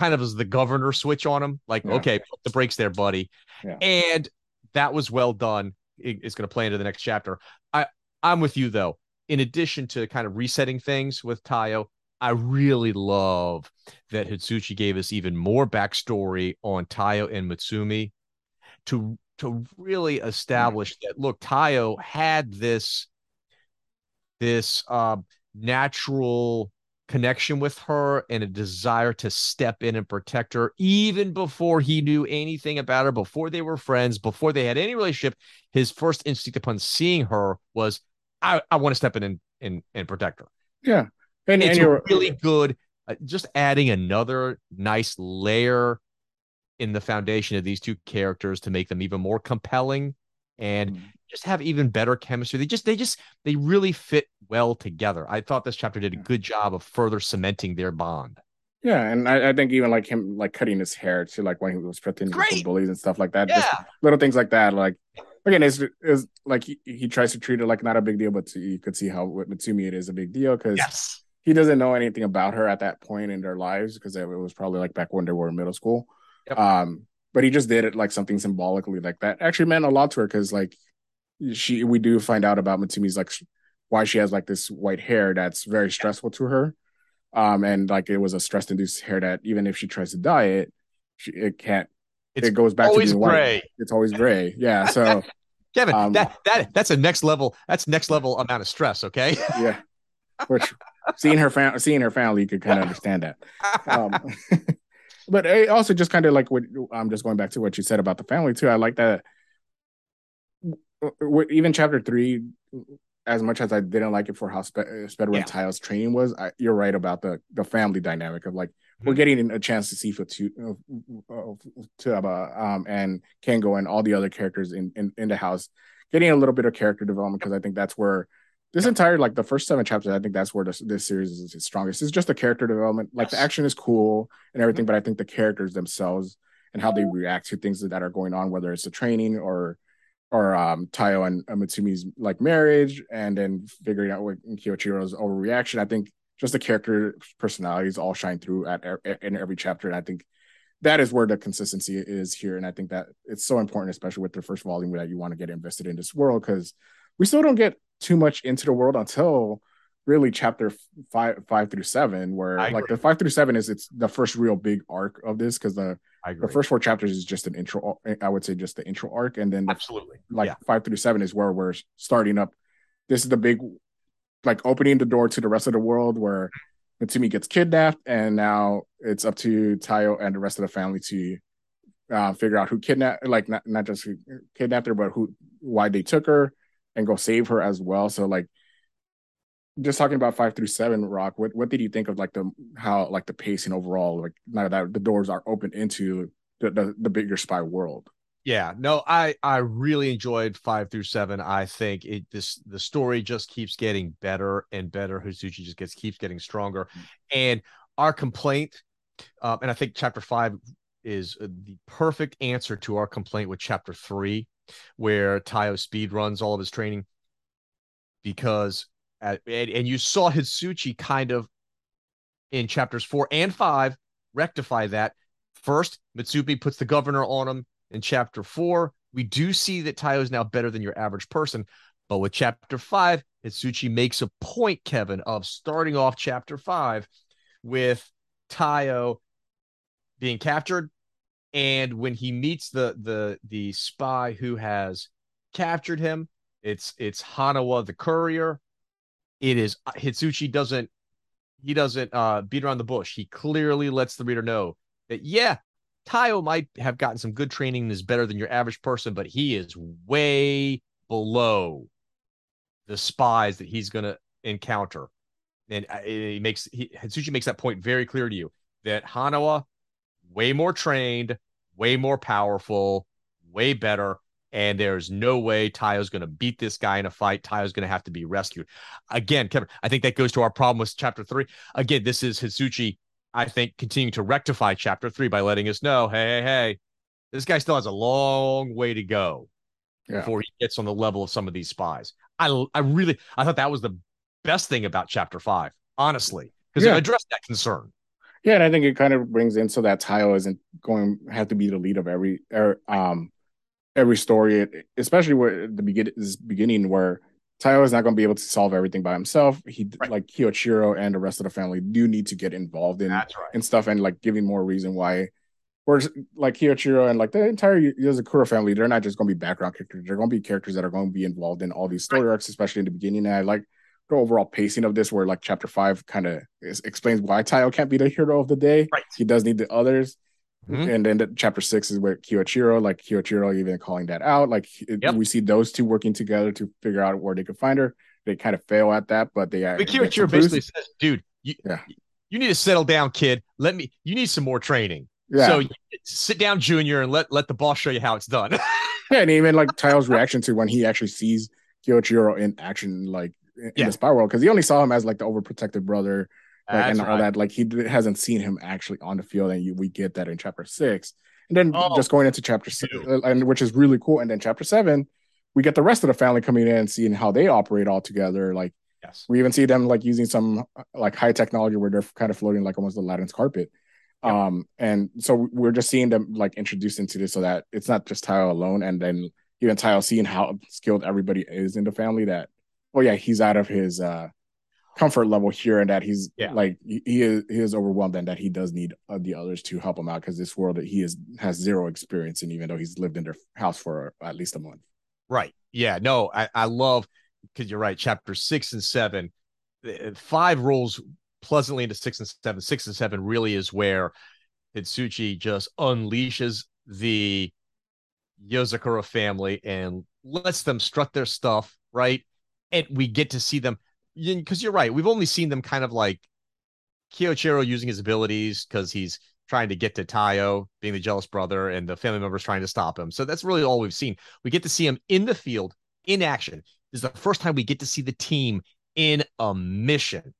the governor switch on him. Okay, put the brakes there, buddy. Yeah. And that was well done. It's going to play into the next chapter. I'm with you, though. In addition to kind of resetting things with Taiyo, I really love that Hitsuji gave us even more backstory on Taiyo and Mutsumi to really establish that, look, Taiyo had this natural connection with her and a desire to step in and protect her even before he knew anything about her, before they were friends, before they had any relationship. His first instinct upon seeing her was, I want to step in and protect her. Yeah. And it's really good. Just adding another nice layer in the foundation of these two characters to make them even more compelling and just have even better chemistry. They really fit well together. I thought this chapter did a good job of further cementing their bond. Yeah, and I think even him cutting his hair too, when he was protecting the bullies and stuff like that. Yeah. Just little things like that. again, it's like he tries to treat it like not a big deal, but you could see how with Mutsumi it is a big deal because he doesn't know anything about her at that point in their lives because it was probably like back when they were in middle school. Yep. But he just did it like something symbolically like that actually meant a lot to her because like we do find out about Mutsumi's like why she has like this white hair that's very stressful to her. And like it was a stress induced hair that even if she tries to dye it, it can't. It goes back to being gray. It's always gray. Yeah. So, Kevin, that's a next level. That's next level amount of stress. Okay. Yeah. Which seeing her family, you could kind of understand that. But it also just kind of like what I'm just going back to what you said about the family too. I like that. Even chapter 3, as much as I didn't like it for how sped when Taio's training was, you're right about the family dynamic of like, we're getting a chance to see Futaba and Kengo and all the other characters in the house, getting a little bit of character development because I think that's where this entire like the first 7 chapters, I think that's where this series is its strongest. It's just the character development. Like the action is cool and everything, but I think the characters themselves and how they react to things that are going on, whether it's the training or Taiyo and Mutsumi's like marriage, and then figuring out what Kyoichiro's overreaction. I think just the character personalities all shine through in every chapter. And I think that is where the consistency is here. And I think that it's so important, especially with the first volume, that you want to get invested in this world because we still don't get too much into the world until really chapter 5 through 7, where like the 5 through 7 is the first real big arc of this because the first 4 chapters is just an intro. I would say just the intro arc. And then 5 through 7 is where we're starting up. This is the big like opening the door to the rest of the world where Mutsumi gets kidnapped, and now it's up to Taiyo and the rest of the family to figure out who kidnapped, like not just who kidnapped her, but why they took her, and go save her as well. So like, just talking about 5 through 7, Rock, what did you think of like how the pacing overall, like now that the doors are open into the bigger spy world? Yeah, no, I really enjoyed 5 through 7. I think the story just keeps getting better and better. Hizuchi just keeps getting stronger, and our complaint, and I think chapter 5 is the perfect answer to our complaint with chapter 3, where Taiyo speed runs all of his training because, and you saw Hizuchi kind of in chapters 4 and 5 rectify that. First, Mutsumi puts the governor on him. In chapter 4, we do see that Taiyo is now better than your average person. But with chapter 5, Itsuji makes a point, Kevin, of starting off chapter 5 with Taiyo being captured. And when he meets the spy who has captured him, it's Hanawa the courier. It is Hitsuchi doesn't beat around the bush. He clearly lets the reader know that, Taiyo might have gotten some good training and is better than your average person, but he is way below the spies that he's going to encounter. And Hitsuji makes that point very clear to you that Hanawa, way more trained, way more powerful, way better, and there's no way Taiyo's going to beat this guy in a fight. Taiyo's going to have to be rescued. Again, Kevin, I think that goes to our problem with chapter 3. Again, this is Hitsuchi, I think, continuing to rectify chapter 3 by letting us know, hey, this guy still has a long way to go before he gets on the level of some of these spies. I thought that was the best thing about chapter 5, honestly, because it addressed that concern. Yeah, and I think it kind of brings in so that Taiyo isn't going to have to be the lead of every story, especially where the beginning where Taiyo is not going to be able to solve everything by himself. Like Kyoichiro and the rest of the family do need to get involved in stuff, and like giving more reason why we're like Kyoichiro and like the entire Yozakura family, they're not just going to be background characters. They're going to be characters that are going to be involved in all these story arcs, especially in the beginning. And I like the overall pacing of this where like chapter 5 kind of explains why Taiyo can't be the hero of the day. Right. He does need the others. Mm-hmm. And then chapter 6 is where Kyoichiro even calling that out. Like we see those two working together to figure out where they could find her. They kind of fail at that, but Kyoichiro basically says, "Dude, you need to settle down, kid. You need some more training. Yeah. So sit down, Junior, and let the boss show you how it's done." Yeah, and even like Taio's reaction to when he actually sees Kyoichiro in action, like in the spy world, because he only saw him as like the overprotective brother. Like, and all that, like he hasn't seen him actually on the field, and we get that in chapter 6, and then just going into chapter 6, and which is really cool. And then chapter 7 we get the rest of the family coming in and seeing how they operate all together. Like, yes, we even see them like using some like high technology where they're kind of floating like almost Aladdin's carpet. Yeah. And so we're just seeing them like introduced into this so that it's not just Taiyo alone. And then even Taiyo seeing how skilled everybody is in the family, that, oh yeah, he's out of his comfort level here, and that he's like he is overwhelmed, and that he does need the others to help him out, because this world that he is has zero experience in, even though he's lived in their house for at least a month. Right. Yeah. No, I love, because you're right. Chapter 6 and 7, 5 rolls pleasantly into 6 and 7. 6 and 7 really is where Itsuji just unleashes the Yozakura family and lets them strut their stuff. Right. And we get to see them, because you're right, we've only seen them kind of like Kyoichiro using his abilities because he's trying to get to Taiyo, being the jealous brother, and the family members trying to stop him. So that's really all we've seen. We get to see him in the field, in action. This is the first time we get to see the team in a mission.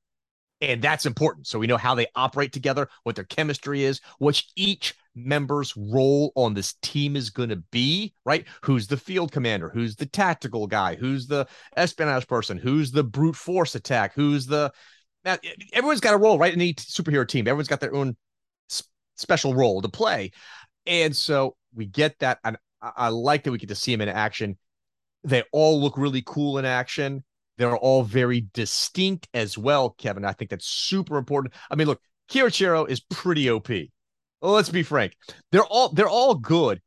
And that's important. So we know how they operate together, what their chemistry is, what each member's role on this team is going to be, right? Who's the field commander? Who's the tactical guy? Who's the espionage person? Who's the brute force attack? Who's the... Everyone's got a role, right? In each superhero team, everyone's got their own special role to play. And so we get that. And I like that we get to see him in action. They all look really cool in action. They're all very distinct as well, Kevin. I think that's super important. I mean, look, Kyoichiro is pretty OP. Well, let's be frank. They're all good,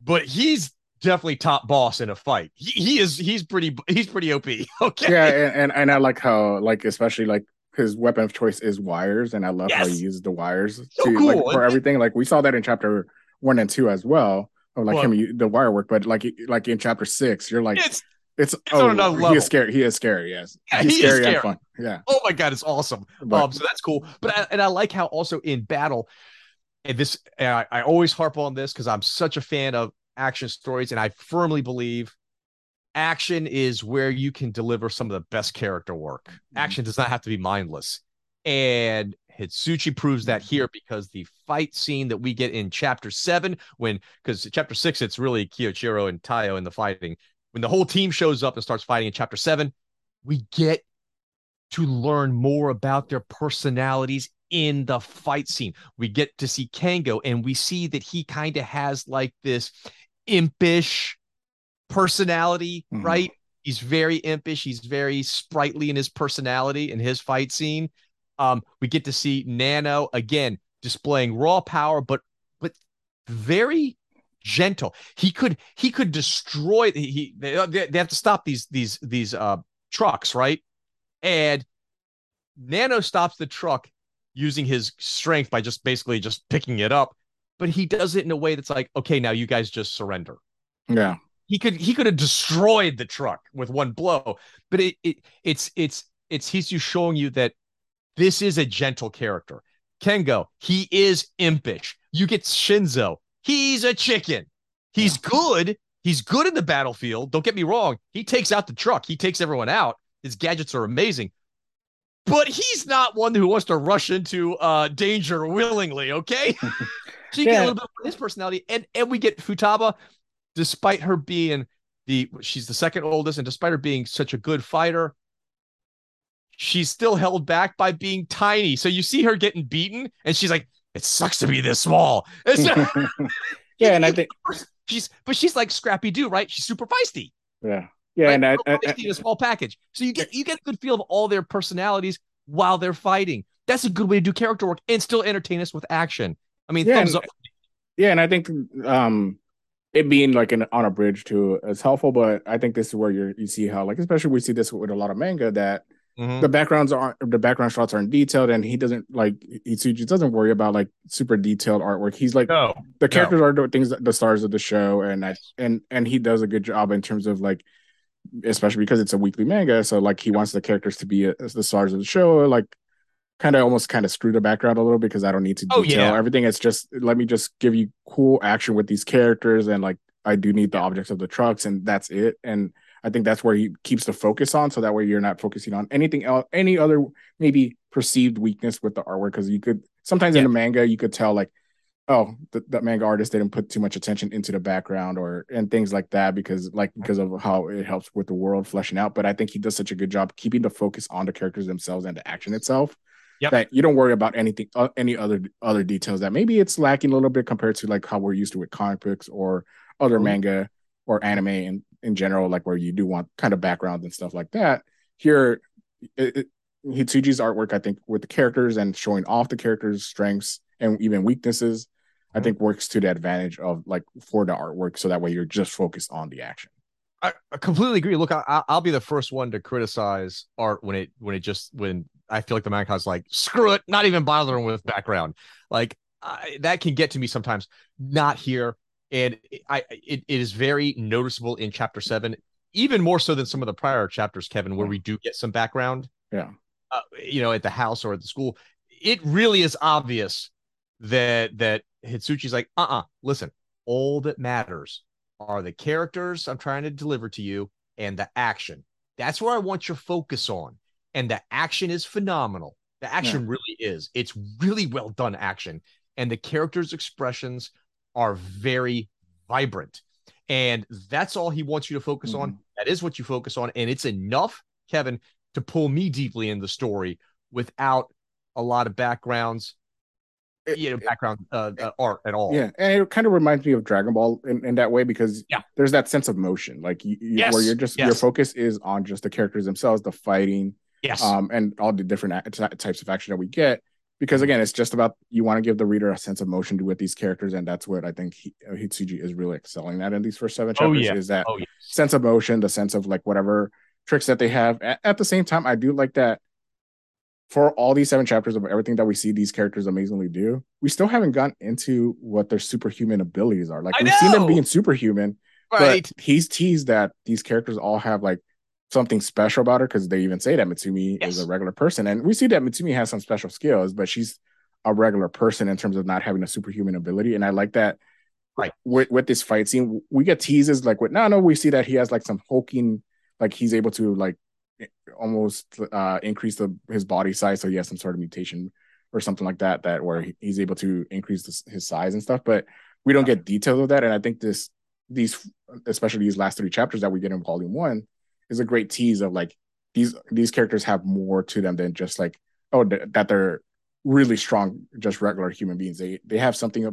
but he's definitely top boss in a fight. He's pretty OP. Okay. Yeah, and I like how, like, especially like his weapon of choice is wires, and I love how he uses the wires to, like, for everything. Like, we saw that in chapter 1 and 2 as well. The wire work, but like in chapter 6, you're like, it's on another level. He is scary. Yes. Yeah, he's scary and fun. Yeah. Oh my God. It's awesome. But, so that's cool. But I like how also in battle, and this, I always harp on this because I'm such a fan of action stories, and I firmly believe action is where you can deliver some of the best character work. Mm-hmm. Action does not have to be mindless. And Hitsuchi proves that here, because the fight scene that we get in chapter 7, because chapter 6, it's really Kyoichiro and Taiyo in the fighting. When the whole team shows up and starts fighting in chapter 7, we get to learn more about their personalities in the fight scene. We get to see Kengo, and we see that he kind of has like this impish personality, mm-hmm. right? He's very impish. He's very sprightly in his personality in his fight scene. We get to see Nanao again displaying raw power, but very gentle. He could destroy. They have to stop these trucks, right? And Nanao stops the truck using his strength by just basically picking it up, but he does it in a way that's like, okay, now you guys just surrender. Yeah, he could have destroyed the truck with one blow, but it's he's showing you that. This is a gentle character. Kengo, he is impish. You get Shinzo. He's a chicken. He's good. He's good in the battlefield. Don't get me wrong. He takes out the truck. He takes everyone out. His gadgets are amazing. But he's not one who wants to rush into danger willingly, okay? So you get a little bit of his personality. And we get Futaba, despite her being she's the second oldest, and despite her being such a good fighter, she's still held back by being tiny. So you see her getting beaten, and she's like, "It sucks to be this small." And I think she's like Scrappy Doo, right? She's super feisty. Yeah, yeah, right? And in a small package. So you get a good feel of all their personalities while they're fighting. That's a good way to do character work and still entertain us with action. I mean, thumbs up. Yeah, and I think it being like on a bridge too is helpful. But I think this is where you see how, like, especially we see this with a lot of manga that. Mm-hmm. The background shots aren't detailed, and he doesn't like Itsuji doesn't worry about like super detailed artwork. He's like, the characters are the things that the stars of the show, and he does a good job in terms of, like, especially because it's a weekly manga, so like he wants the characters to be the stars of the show. Like, kind of screw the background a little, because I don't need to detail everything. It's just, let me just give you cool action with these characters, and like I do need the objects of the trucks, and that's it. And I think that's where he keeps the focus on, so that way you're not focusing on anything else, any other maybe perceived weakness with the artwork, because you could sometimes in the manga you could tell, like, oh, that manga artist didn't put too much attention into the background and things like that because of how it helps with the world fleshing out. But I think he does such a good job keeping the focus on the characters themselves and the action itself. Yep. That you don't worry about anything, any other details that maybe it's lacking a little bit compared to like how we're used to with comic books or other manga or anime in general, like where you do want kind of background and stuff like that. Here, Hitsuji's artwork, I think, with the characters and showing off the characters' strengths and even weaknesses, I think works to the advantage of like for the artwork, so that way you're just focused on the action. I completely agree. Look, I'll be the first one to criticize art when I feel like the manga's like, screw it, not even bothering with background. Like that can get to me sometimes. Not here, and it is very noticeable in Chapter 7, even more so than some of the prior chapters, Kevin, where we do get some background. Yeah, at the house or at the school, it really is obvious that Hitsuchi's like, listen, all that matters are the characters I'm trying to deliver to you and the action. That's where I want your focus on. And the action is phenomenal. The action really is. It's really well done action. And the characters' expressions are very vibrant. And that's all he wants you to focus on. That is what you focus on. And it's enough, Kevin, to pull me deeply in the story without a lot of backgrounds. Art at all. Yeah, and it kind of reminds me of Dragon Ball in that way, because there's that sense of motion, like where you're just your focus is on just the characters themselves, the fighting, and all the different types of action that we get. Because again, it's just about you want to give the reader a sense of motion with these characters, and that's what I think Hitsuji is really excelling at in these first 7 chapters. Is that sense of motion, the sense of like whatever tricks that they have. At the same time, I do like that. For all these 7 chapters of everything that we see these characters amazingly do, we still haven't gotten into what their superhuman abilities are. Like, we've seen them being superhuman, but he's teased that these characters all have, like, something special about her, because they even say that Mutsumi is a regular person. And we see that Mutsumi has some special skills, but she's a regular person in terms of not having a superhuman ability. And I like that with this fight scene, we get teases, like, with Nano, we see that he has, like, some hulking, like, he's able to, like, almost increase his body size, so he has some sort of mutation or something like that where he's able to increase his size and stuff, but we don't get details of that. And I think these especially these last 3 chapters that we get in volume 1 is a great tease of like these characters have more to them than just like that they're really strong, just regular human beings. They have something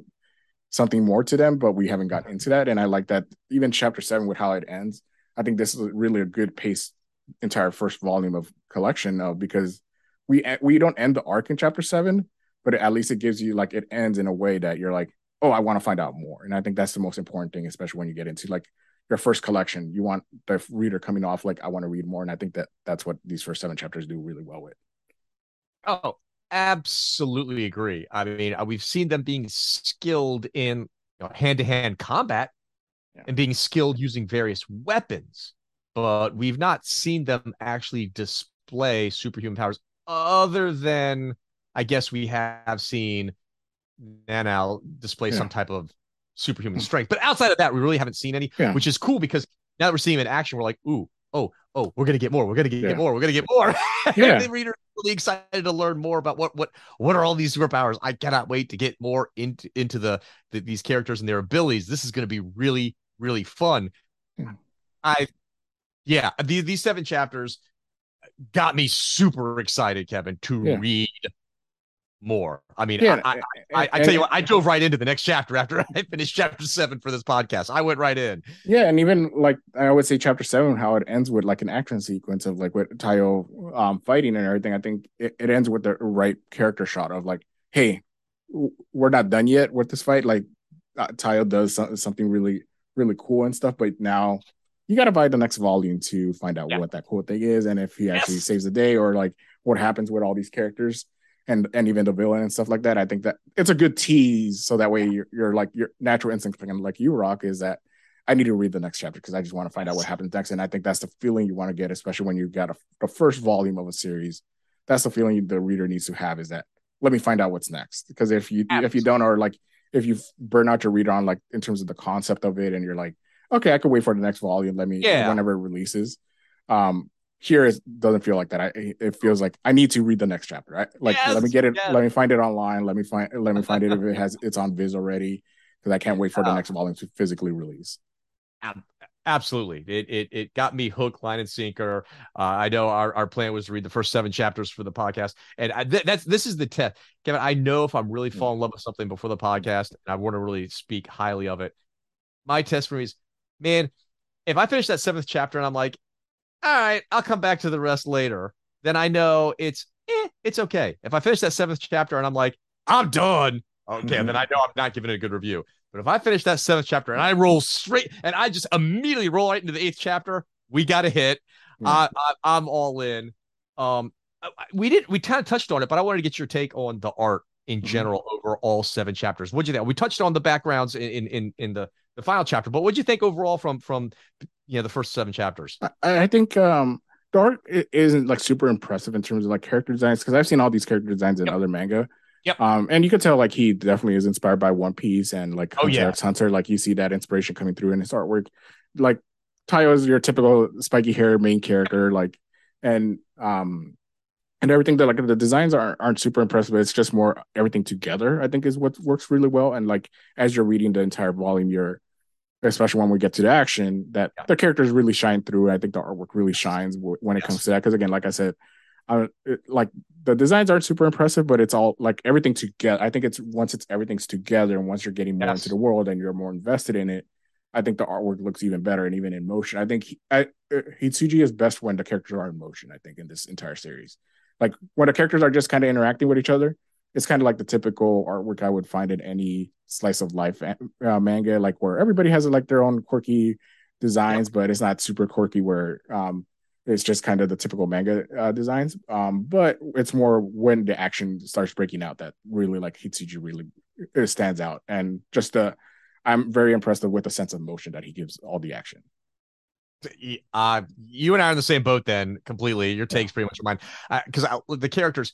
more to them, but we haven't gotten into that. And I like that even Chapter 7 with how it ends. I think this is really a good pace entire first volume of collection now, because we don't end the arc in Chapter 7, but at least it gives you like it ends in a way that you're like, I want to find out more. And I think that's the most important thing, especially when you get into like your first collection. You want the reader coming off like, I want to read more. And I think that's what these first 7 chapters do really well with. Oh, absolutely agree. I mean, we've seen them being skilled in hand-to-hand combat and being skilled using various weapons, but we've not seen them actually display superhuman powers other than, I guess, we have seen Nanao display some type of superhuman strength. But outside of that, we really haven't seen any, which is cool, because now that we're seeing him in action, we're like, we're going to get more. We're going to get more. We're going to get more. The reader is really excited to learn more about what are all these superpowers. I cannot wait to get more into these characters and their abilities. This is going to be really, really fun. These 7 chapters got me super excited, Kevin, to read more. I mean, I tell you what, I drove right into the next chapter after I finished Chapter 7 for this podcast. I went right in. Yeah, and even, like, I would say Chapter 7, how it ends with, like, an action sequence of, like, with Taiyo fighting and everything. I think it ends with the right character shot of, like, hey, we're not done yet with this fight. Like, Taiyo does something really, really cool and stuff, but now you got to buy the next volume to find out what that cool thing is, and if he actually saves the day, or like what happens with all these characters and even the villain and stuff like that. I think that it's a good tease, so that way you're like, your natural instinct, like you, Rock, is that I need to read the next chapter because I just want to find out what happens next. And I think that's the feeling you want to get, especially when you've got the first volume of a series. That's the feeling the reader needs to have, is that let me find out what's next. Because if you don't, or like if you burn out your reader on like in terms of the concept of it, and you're like, okay, I could wait for the next volume. Let me whenever it releases. Here it doesn't feel like that. It feels like I need to read the next chapter. Let me get it. Yeah. Let me find it online. Let me find it if it has it's on Viz already, because I can't wait for the next volume to physically release. Absolutely. It got me hook, line, and sinker. I know our plan was to read the first 7 chapters for the podcast. And this is the test. Kevin, I know if I'm really falling in love with something before the podcast, and I want to really speak highly of it, my test for me is, man, if I finish that 7th chapter and I'm like, all right, I'll come back to the rest later, then I know it's okay. If I finish that 7th chapter and I'm like, I'm done, okay, then I know I'm not giving it a good review. But if I finish that 7th chapter and I roll straight and I just immediately roll right into the 8th chapter, we got a hit. I'm all in. We kind of touched on it, but I wanted to get your take on the art in general over all 7 chapters. What'd you think? We touched on the backgrounds in the final chapter, but what'd you think overall from the first 7 chapters? I think the art isn't like super impressive in terms of like character designs, because I've seen all these character designs in other manga. Yep. And you could tell like he definitely is inspired by One Piece and like Hunter x Hunter. Like you see that inspiration coming through in his artwork. Like Taiyo is your typical spiky hair main character, like and everything that like the designs aren't super impressive. It's just more everything together, I think, is what works really well. And like as you're reading the entire volume, you're especially when we get to the action, that the characters really shine through. And I think the artwork really shines when it comes to that. Because again, like I said, like the designs aren't super impressive, but it's all like everything together. I think it's once everything's together and once you're getting more into the world and you're more invested in it, I think the artwork looks even better and even in motion. I think Itsuji is best when the characters are in motion, I think, in this entire series. Like when the characters are just kind of interacting with each other, it's kind of like the typical artwork I would find in any slice of life manga, like where everybody has like their own quirky designs, but it's not super quirky where it's just kind of the typical manga designs, but it's more when the action starts breaking out that really like Hitsuji really stands out, and just I'm very impressed with the sense of motion that he gives all the action. You and I are in the same boat then, completely. Your takes pretty much are mine, because the characters,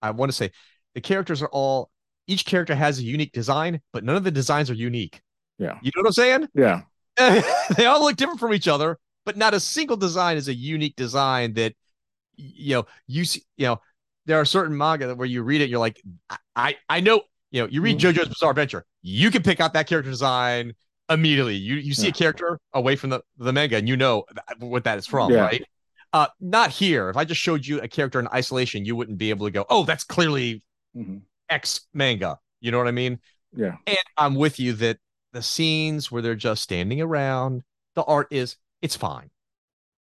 I want to say the characters are all, each character has a unique design, but none of the designs are unique. Yeah, you know what I'm saying? Yeah. They all look different from each other, but not a single design is a unique design that, you see, there are certain manga that where you read it, you're like, I know, you read JoJo's Bizarre Adventure, you can pick out that character design immediately. You see a character away from the manga and you know what that is from, right? Not here. If I just showed you a character in isolation, you wouldn't be able to go, oh, that's clearly X manga. You know what I mean? Yeah. And I'm with you that the scenes where they're just standing around, the art is, it's fine.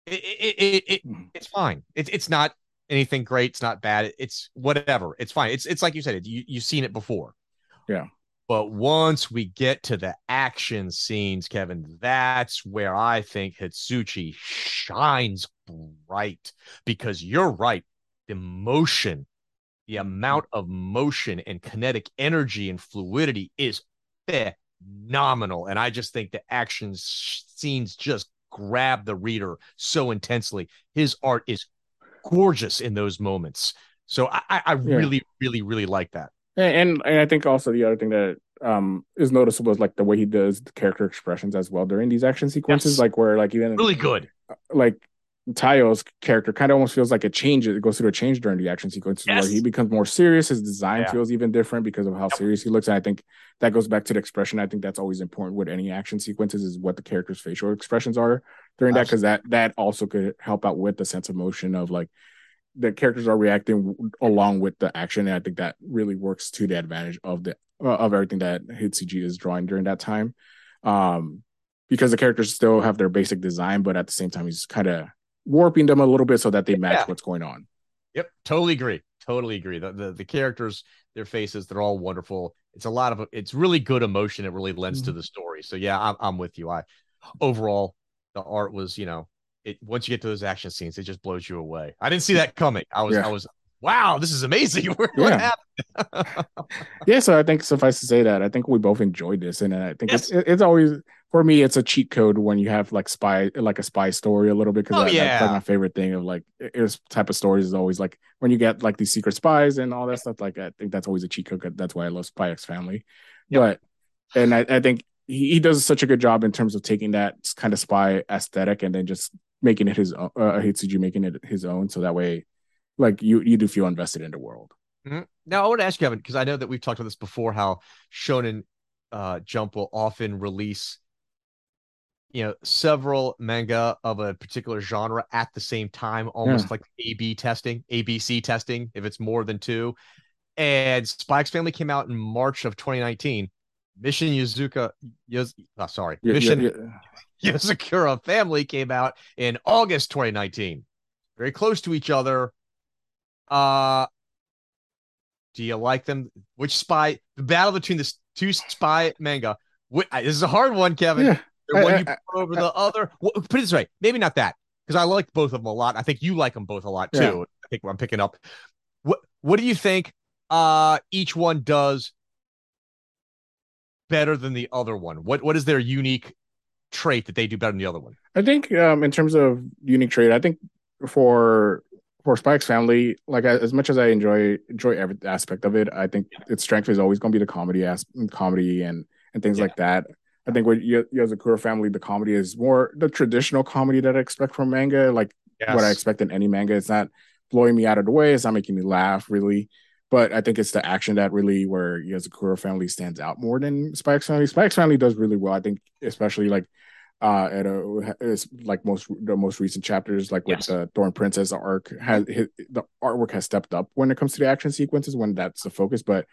It's fine. It's not anything great. It's not bad. It's whatever. It's fine. It's like you said, you've seen it before. Yeah. But once we get to the action scenes, Kevin, that's where I think Hitsuji shines bright, because you're right. The motion, the amount of motion and kinetic energy and fluidity is phenomenal. And I just think the action scenes just grab the reader so intensely. His art is gorgeous in those moments. So I really, really, really like that. And I think also the other thing that is noticeable is like the way he does the character expressions as well during these action sequences, like where like even really good, like Taiyo's character kind of almost feels like it goes through a change during the action sequences where he becomes more serious. His design feels even different because of how serious he looks. And I think that goes back to the expression. I think that's always important with any action sequences, is what the character's facial expressions are during that, because that also could help out with the sense of motion of like the characters are reacting along with the action. And I think that really works to the advantage of the of everything that Hitsuji is drawing during that time, because the characters still have their basic design, but at the same time he's kind of warping them a little bit so that they match what's going on. Yep, totally agree. The characters, their faces, they're all wonderful. It's really good emotion. It really lends to the story. So yeah, I'm with you. Overall, the art was, once you get to those action scenes, it just blows you away. I didn't see that coming. I was wow, this is amazing. What happened? So I think suffice to say that I think we both enjoyed this, and I think it's always, for me, it's a cheat code when you have like a spy story a little bit, because that's like my favorite thing of like this type of stories is always like when you get like these secret spies and all that stuff. Like I think that's always a cheat code. That's why I love Spy X Family. Yep. But I think he does such a good job in terms of taking that kind of spy aesthetic and then just making it his own, Hitsuji making it his own, so that way, like, you do feel invested in the world. Mm-hmm. Now I want to ask you, Kevin, because I know that we've talked about this before, how Shonen Jump will often release, several manga of a particular genre at the same time, almost like ABC testing, if it's more than two. And Spy X Family came out in March of 2019. Yozakura Family came out in August 2019. Very close to each other. Do you like them? The battle between the two spy manga. This is a hard one, Kevin. Yeah. One you put over the other. Well, put it this way. Maybe not that, because I like both of them a lot. I think you like them both a lot, too. Yeah. I think I'm picking up. What do you think each one does better than the other one? What is their unique trait that they do better than the other one? I think in terms of unique trait, I think for Spy X Family, like, as much as I enjoy every aspect of it, I think its strength is always going to be the comedy and things like that. I think with Yozakura Family, the comedy is more the traditional comedy that I expect from manga, like what I expect in any manga. It's not blowing me out of the way. It's not making me laugh, really. But I think it's the action that really where Yozakura Family stands out more than Spy X Family. Spy X Family does really well, I think, especially like the most recent chapters, like with the Thorn Princess arc, the artwork has stepped up when it comes to the action sequences, when that's the focus. But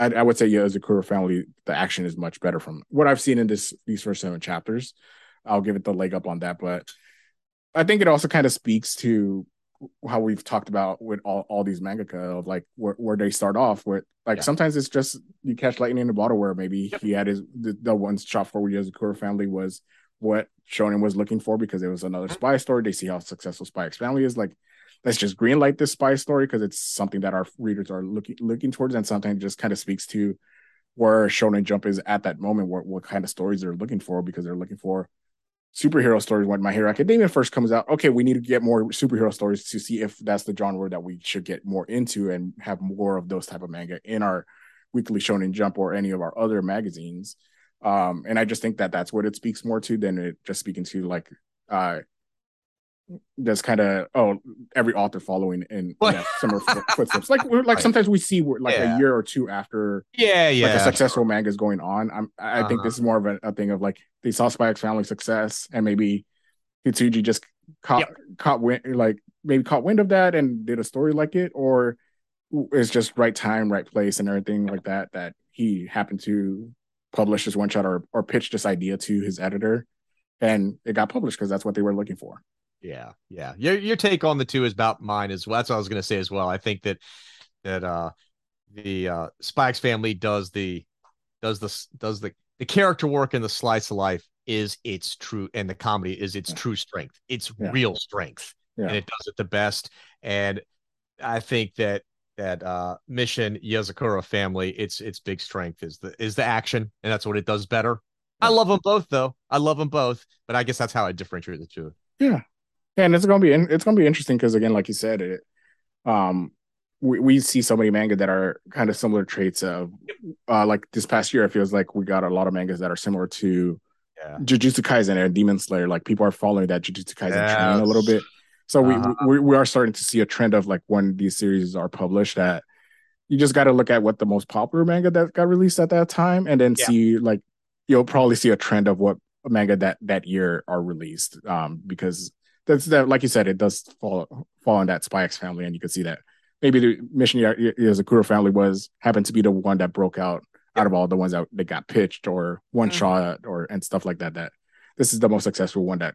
I would say Yozakura Family, the action is much better from what I've seen in these first 7 chapters. I'll give it the leg up on that, but I think it also kind of speaks to how we've talked about with all these mangaka, like where they start off with, like, sometimes it's just you catch lightning in a bottle, where maybe he had the ones shot for with Yozakura Family was what Shonen was looking for, because it was another spy story. They see how successful Spy X Family is, like, let's just greenlight this spy story because it's something that our readers are looking towards, and sometimes just kind of speaks to where Shonen Jump is at that moment, what kind of stories they're looking for, because they're looking for superhero stories. When My Hero Academia first comes out, okay, we need to get more superhero stories to see if that's the genre that we should get more into and have more of those type of manga in our Weekly Shonen Jump or any of our other magazines. And I just think that that's what it speaks more to than it just speaking to, like, that's kind of every author following in that similar footsteps. Like sometimes we see like a year or two after like a successful manga is going on. I think this is more of a thing of, like, they saw Spy X Family success, and maybe Hitsuji just caught wind of that and did a story like it, or it's just right time, right place, and everything like that he happened to publish this one shot or pitch this idea to his editor, and it got published because that's what they were looking for. Yeah. Your take on the two is about mine as well. That's what I was going to say as well. I think that the Spy X Family does the character work, and the slice of life is its true, and the comedy is its true strength. It's real strength, and it does it the best. And I think that Mission Yozakura Family, its big strength is the action, and that's what it does better. I love them both, though. But I guess that's how I differentiate the two. Yeah. And it's gonna be interesting because, again, like you said, it we see so many manga that are kind of similar traits of like this past year. It feels like we got a lot of mangas that are similar to Jujutsu Kaisen and Demon Slayer. Like, people are following that Jujutsu Kaisen trend a little bit. So we are starting to see a trend of, like, when these series are published, that you just got to look at what the most popular manga that got released at that time, and then see, like, you'll probably see a trend of what manga that year are released, because. Like you said, it does fall in that Spy X Family, and you can see that maybe the Mission Yozakura Family happened to be the one that broke out of all the ones that got pitched or one shot and stuff like that. That this is the most successful one that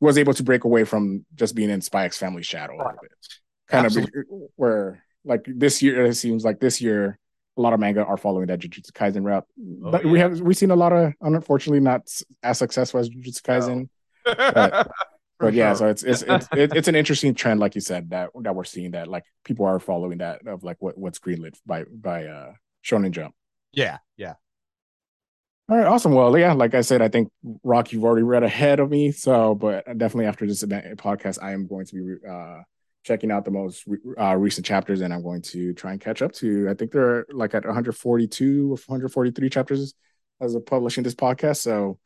was able to break away from just being in Spy X Family shadow a bit. Kind of where, like, this year, it seems like this year a lot of manga are following that Jujutsu Kaisen route. But we've seen a lot of, unfortunately, not as successful as Jujutsu Kaisen. But so it's an interesting trend, like you said, that we're seeing, that, like, people are following that, of, like, what's greenlit by Shonen Jump. Yeah. All right, awesome. Well, yeah, like I said, I think, Rock, you've already read ahead of me. So, but definitely after this podcast, I am going to be checking out the most recent chapters, and I'm going to try and catch up to. I think they're, like, at 142 or 143 chapters as of publishing this podcast. So.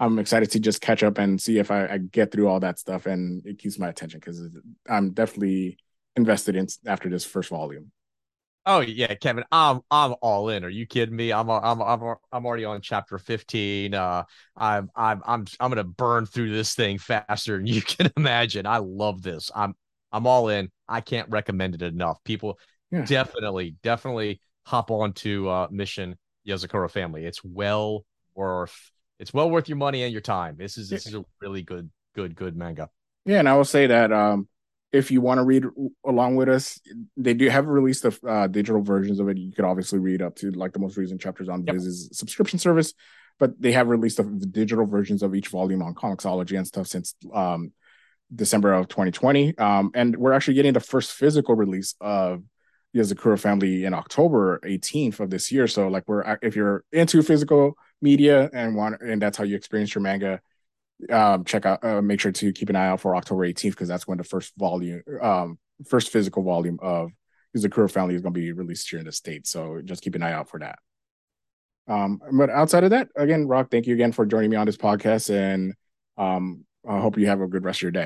I'm excited to just catch up and see if I get through all that stuff, and it keeps my attention because I'm definitely invested in after this first volume. Oh yeah, Kevin, I'm all in. Are you kidding me? I'm already on chapter 15. I'm gonna burn through this thing faster than you can imagine. I love this. I'm all in. I can't recommend it enough. People definitely hop on to Mission Yozakura Family. It's well worth. It's well worth your money and your time. This is a really good manga. Yeah, and I will say that if you want to read along with us, they do have released the digital versions of it. You could obviously read up to like the most recent chapters on Viz's subscription service, but they have released the digital versions of each volume on Comixology and stuff since December of 2020. And we're actually getting the first physical release of Yozakura Family in October 18th of this year. So like if you're into physical media and that's how you experience your manga, check out, make sure to keep an eye out for October 18th because that's when the first volume, first physical volume of Yozakura Family is going to be released here in the States. So just keep an eye out for that. But outside of that, again, Rock, thank you again for joining me on this podcast, and I hope you have a good rest of your day.